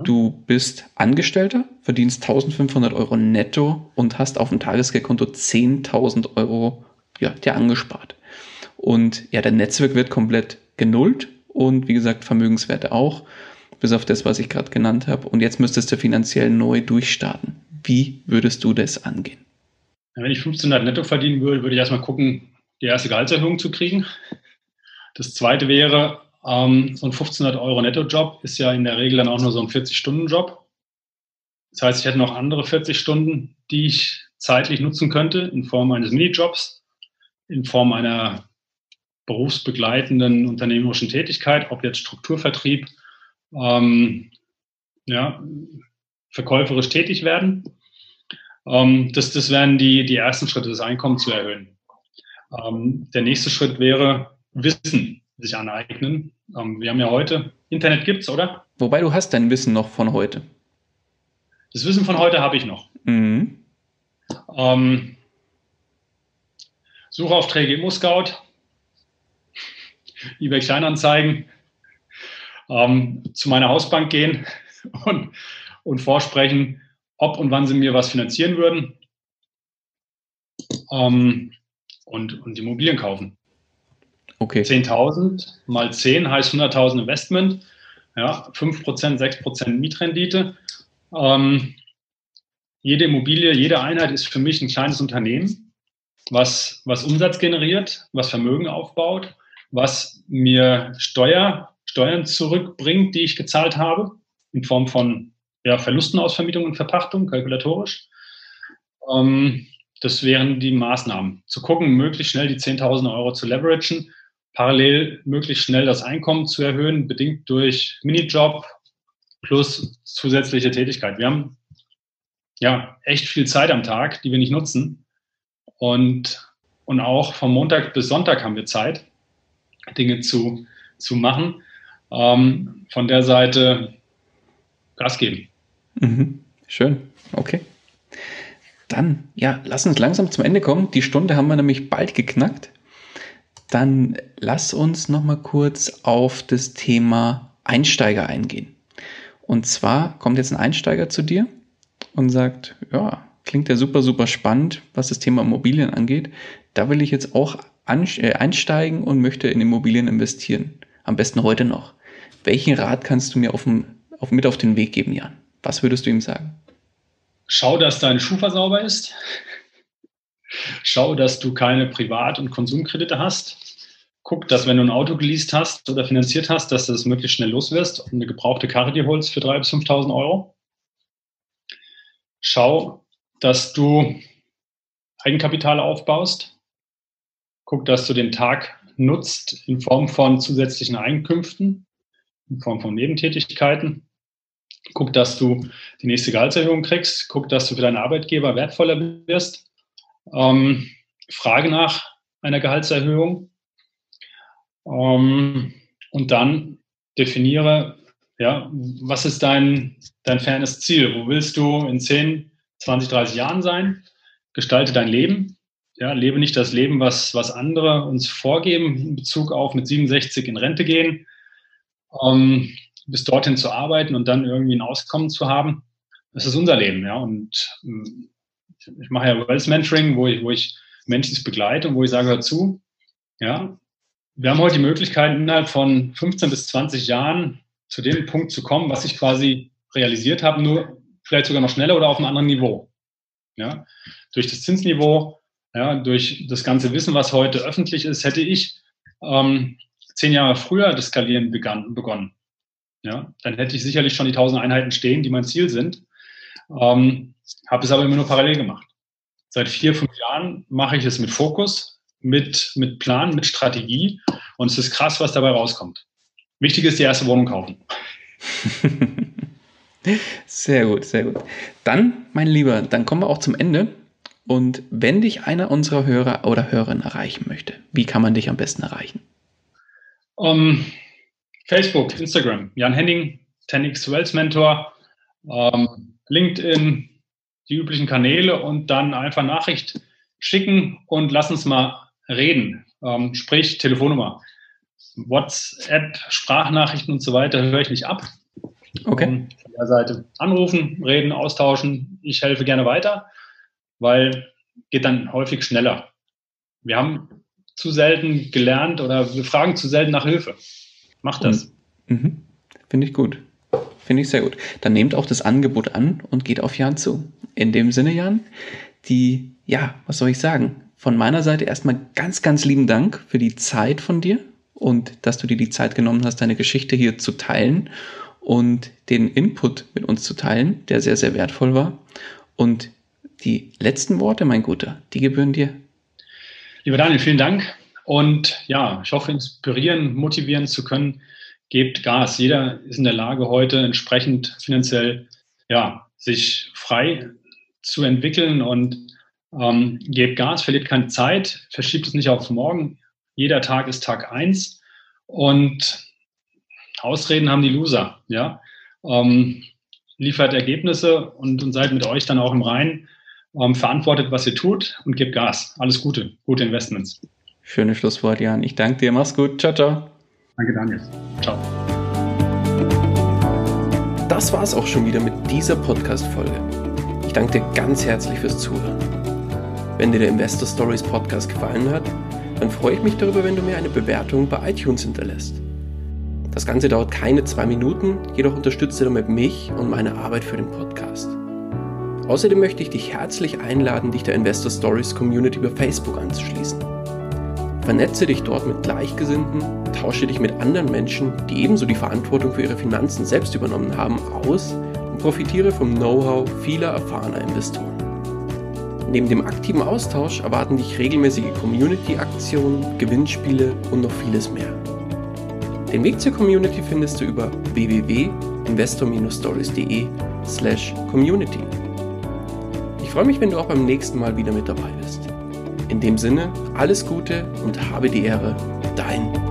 Du bist Angestellter, verdienst eintausendfünfhundert Euro netto und hast auf dem Tagesgeldkonto zehntausend Euro ja, dir angespart. Und ja, dein Netzwerk wird komplett genullt und wie gesagt, Vermögenswerte auch, bis auf das, was ich gerade genannt habe. Und jetzt müsstest du finanziell neu durchstarten. Wie würdest du das angehen? Wenn ich fünfzehnhundert netto verdienen würde, würde ich erstmal gucken, die erste Gehaltserhöhung zu kriegen. Das zweite wäre, ähm, so ein fünfzehnhundert Euro Netto-Job ist ja in der Regel dann auch nur so ein vierzig-Stunden-Job. Das heißt, ich hätte noch andere vierzig Stunden, die ich zeitlich nutzen könnte, in Form eines Minijobs, in Form einer berufsbegleitenden unternehmerischen Tätigkeit, ob jetzt Strukturvertrieb, ähm, ja, verkäuferisch tätig werden. Um, das, das wären die, die ersten Schritte, das Einkommen zu erhöhen. Um, der nächste Schritt wäre Wissen sich aneignen. Um, wir haben ja heute, Internet gibt's, oder? Wobei du hast dein Wissen noch von heute. Das Wissen von heute habe ich noch. Mhm. Um, Suchaufträge im ImmoScout, eBay Kleinanzeigen, um, zu meiner Hausbank gehen und, und vorsprechen, ob und wann sie mir was finanzieren würden, ähm, und, und Immobilien kaufen. Okay. zehntausend mal zehn heißt hunderttausend Investment, ja, fünf Prozent, sechs Prozent Mietrendite. Ähm, jede Immobilie, jede Einheit ist für mich ein kleines Unternehmen, was, was Umsatz generiert, was Vermögen aufbaut, was mir Steuer, Steuern zurückbringt, die ich gezahlt habe, in Form von ja, Verlusten aus Vermietung und Verpachtung, kalkulatorisch. Ähm, das wären die Maßnahmen. Zu gucken, möglichst schnell die zehntausend Euro zu leveragen, parallel möglichst schnell das Einkommen zu erhöhen, bedingt durch Minijob plus zusätzliche Tätigkeit. Wir haben ja echt viel Zeit am Tag, die wir nicht nutzen. Und, und auch von Montag bis Sonntag haben wir Zeit, Dinge zu, zu machen. Ähm, von der Seite Gas geben. Mhm. Schön, okay. Dann, ja, lass uns langsam zum Ende kommen. Die Stunde haben wir nämlich bald geknackt. Dann lass uns noch mal kurz auf das Thema Einsteiger eingehen. Und zwar kommt jetzt ein Einsteiger zu dir und sagt, ja, klingt ja super, super spannend, was das Thema Immobilien angeht. Da will ich jetzt auch einsteigen und möchte in Immobilien investieren. Am besten heute noch. Welchen Rat kannst du mir auf dem Auf, mit auf den Weg geben, Jan? Was würdest du ihm sagen? Schau, dass deine Schufa sauber ist. Schau, dass du keine Privat- und Konsumkredite hast. Guck, dass wenn du ein Auto geleast hast oder finanziert hast, dass du das möglichst schnell los wirst und eine gebrauchte Karre dir holst für dreitausend bis fünftausend Euro. Schau, dass du Eigenkapital aufbaust. Guck, dass du den Tag nutzt in Form von zusätzlichen Einkünften, in Form von Nebentätigkeiten. Guck, dass du die nächste Gehaltserhöhung kriegst. Guck, dass du für deinen Arbeitgeber wertvoller wirst. Ähm, frage nach einer Gehaltserhöhung. Ähm, und dann definiere, ja, was ist dein, dein fernes Ziel? Wo willst du in zehn, zwanzig, dreißig Jahren sein? Gestalte dein Leben. Ja, lebe nicht das Leben, was, was andere uns vorgeben, in Bezug auf mit siebenundsechzig in Rente gehen. Um, bis dorthin zu arbeiten und dann irgendwie ein Auskommen zu haben, das ist unser Leben, ja. Und um, ich mache ja Wealth Mentoring, wo ich, wo ich Menschen begleite und wo ich sage, hör zu, ja, wir haben heute die Möglichkeit, innerhalb von fünfzehn bis zwanzig Jahren zu dem Punkt zu kommen, was ich quasi realisiert habe, nur vielleicht sogar noch schneller oder auf einem anderen Niveau, ja. Durch das Zinsniveau, ja, durch das ganze Wissen, was heute öffentlich ist, hätte ich ähm, zehn Jahre früher das Skalieren begann, begonnen, ja, dann hätte ich sicherlich schon die tausend Einheiten stehen, die mein Ziel sind, ähm, habe es aber immer nur parallel gemacht. Seit vier, fünf Jahren mache ich es mit Fokus, mit, mit Plan, mit Strategie und es ist krass, was dabei rauskommt. Wichtig ist, die erste Wohnung kaufen. Sehr gut, sehr gut. Dann, mein Lieber, dann kommen wir auch zum Ende und wenn dich einer unserer Hörer oder Hörerinnen erreichen möchte, wie kann man dich am besten erreichen? Um, Facebook, Instagram, Jan Henning, ten X Wealth Mentor, um, LinkedIn, die üblichen Kanäle und dann einfach Nachricht schicken und lass uns mal reden. Ähm, sprich, Telefonnummer. WhatsApp, Sprachnachrichten und so weiter höre ich nicht ab. Okay. Um, von der Seite anrufen, reden, austauschen. Ich helfe gerne weiter, weil geht dann häufig schneller. Wir haben zu selten gelernt oder wir fragen zu selten nach Hilfe. Macht das. Mhm. Finde ich gut. Finde ich sehr gut. Dann nehmt auch das Angebot an und geht auf Jan zu. In dem Sinne, Jan, die, ja, was soll ich sagen? Von meiner Seite erstmal ganz, ganz lieben Dank für die Zeit von dir und dass du dir die Zeit genommen hast, deine Geschichte hier zu teilen und den Input mit uns zu teilen, der sehr, sehr wertvoll war. Und die letzten Worte, mein Guter, die gebühren dir. Lieber Daniel, vielen Dank. Und ja, ich hoffe, inspirieren, motivieren zu können. Gebt Gas. Jeder ist in der Lage, heute entsprechend finanziell ja, sich frei zu entwickeln. Und ähm, gebt Gas, verliert keine Zeit, verschiebt es nicht auf morgen. Jeder Tag ist Tag eins. Und Ausreden haben die Loser. Ja? Ähm, liefert Ergebnisse und, und seid mit euch dann auch im Reinen. Ähm, verantwortet, was ihr tut und gebt Gas. Alles Gute, gute Investments. Schönes Schlusswort, Jan. Ich danke dir. Mach's gut. Ciao, ciao. Danke, Daniel. Ciao. Das war's auch schon wieder mit dieser Podcast-Folge. Ich danke dir ganz herzlich fürs Zuhören. Wenn dir der Investor Stories Podcast gefallen hat, dann freue ich mich darüber, wenn du mir eine Bewertung bei iTunes hinterlässt. Das Ganze dauert keine zwei Minuten, jedoch unterstützt du damit mich und meine Arbeit für den Podcast. Außerdem möchte ich dich herzlich einladen, dich der Investor Stories Community über Facebook anzuschließen. Vernetze dich dort mit Gleichgesinnten, tausche dich mit anderen Menschen, die ebenso die Verantwortung für ihre Finanzen selbst übernommen haben, aus und profitiere vom Know-how vieler erfahrener Investoren. Neben dem aktiven Austausch erwarten dich regelmäßige Community-Aktionen, Gewinnspiele und noch vieles mehr. Den Weg zur Community findest du über w w w punkt investor stories punkt d e slash community. Ich freue mich, wenn du auch beim nächsten Mal wieder mit dabei bist. In dem Sinne, alles Gute und habe die Ehre, dein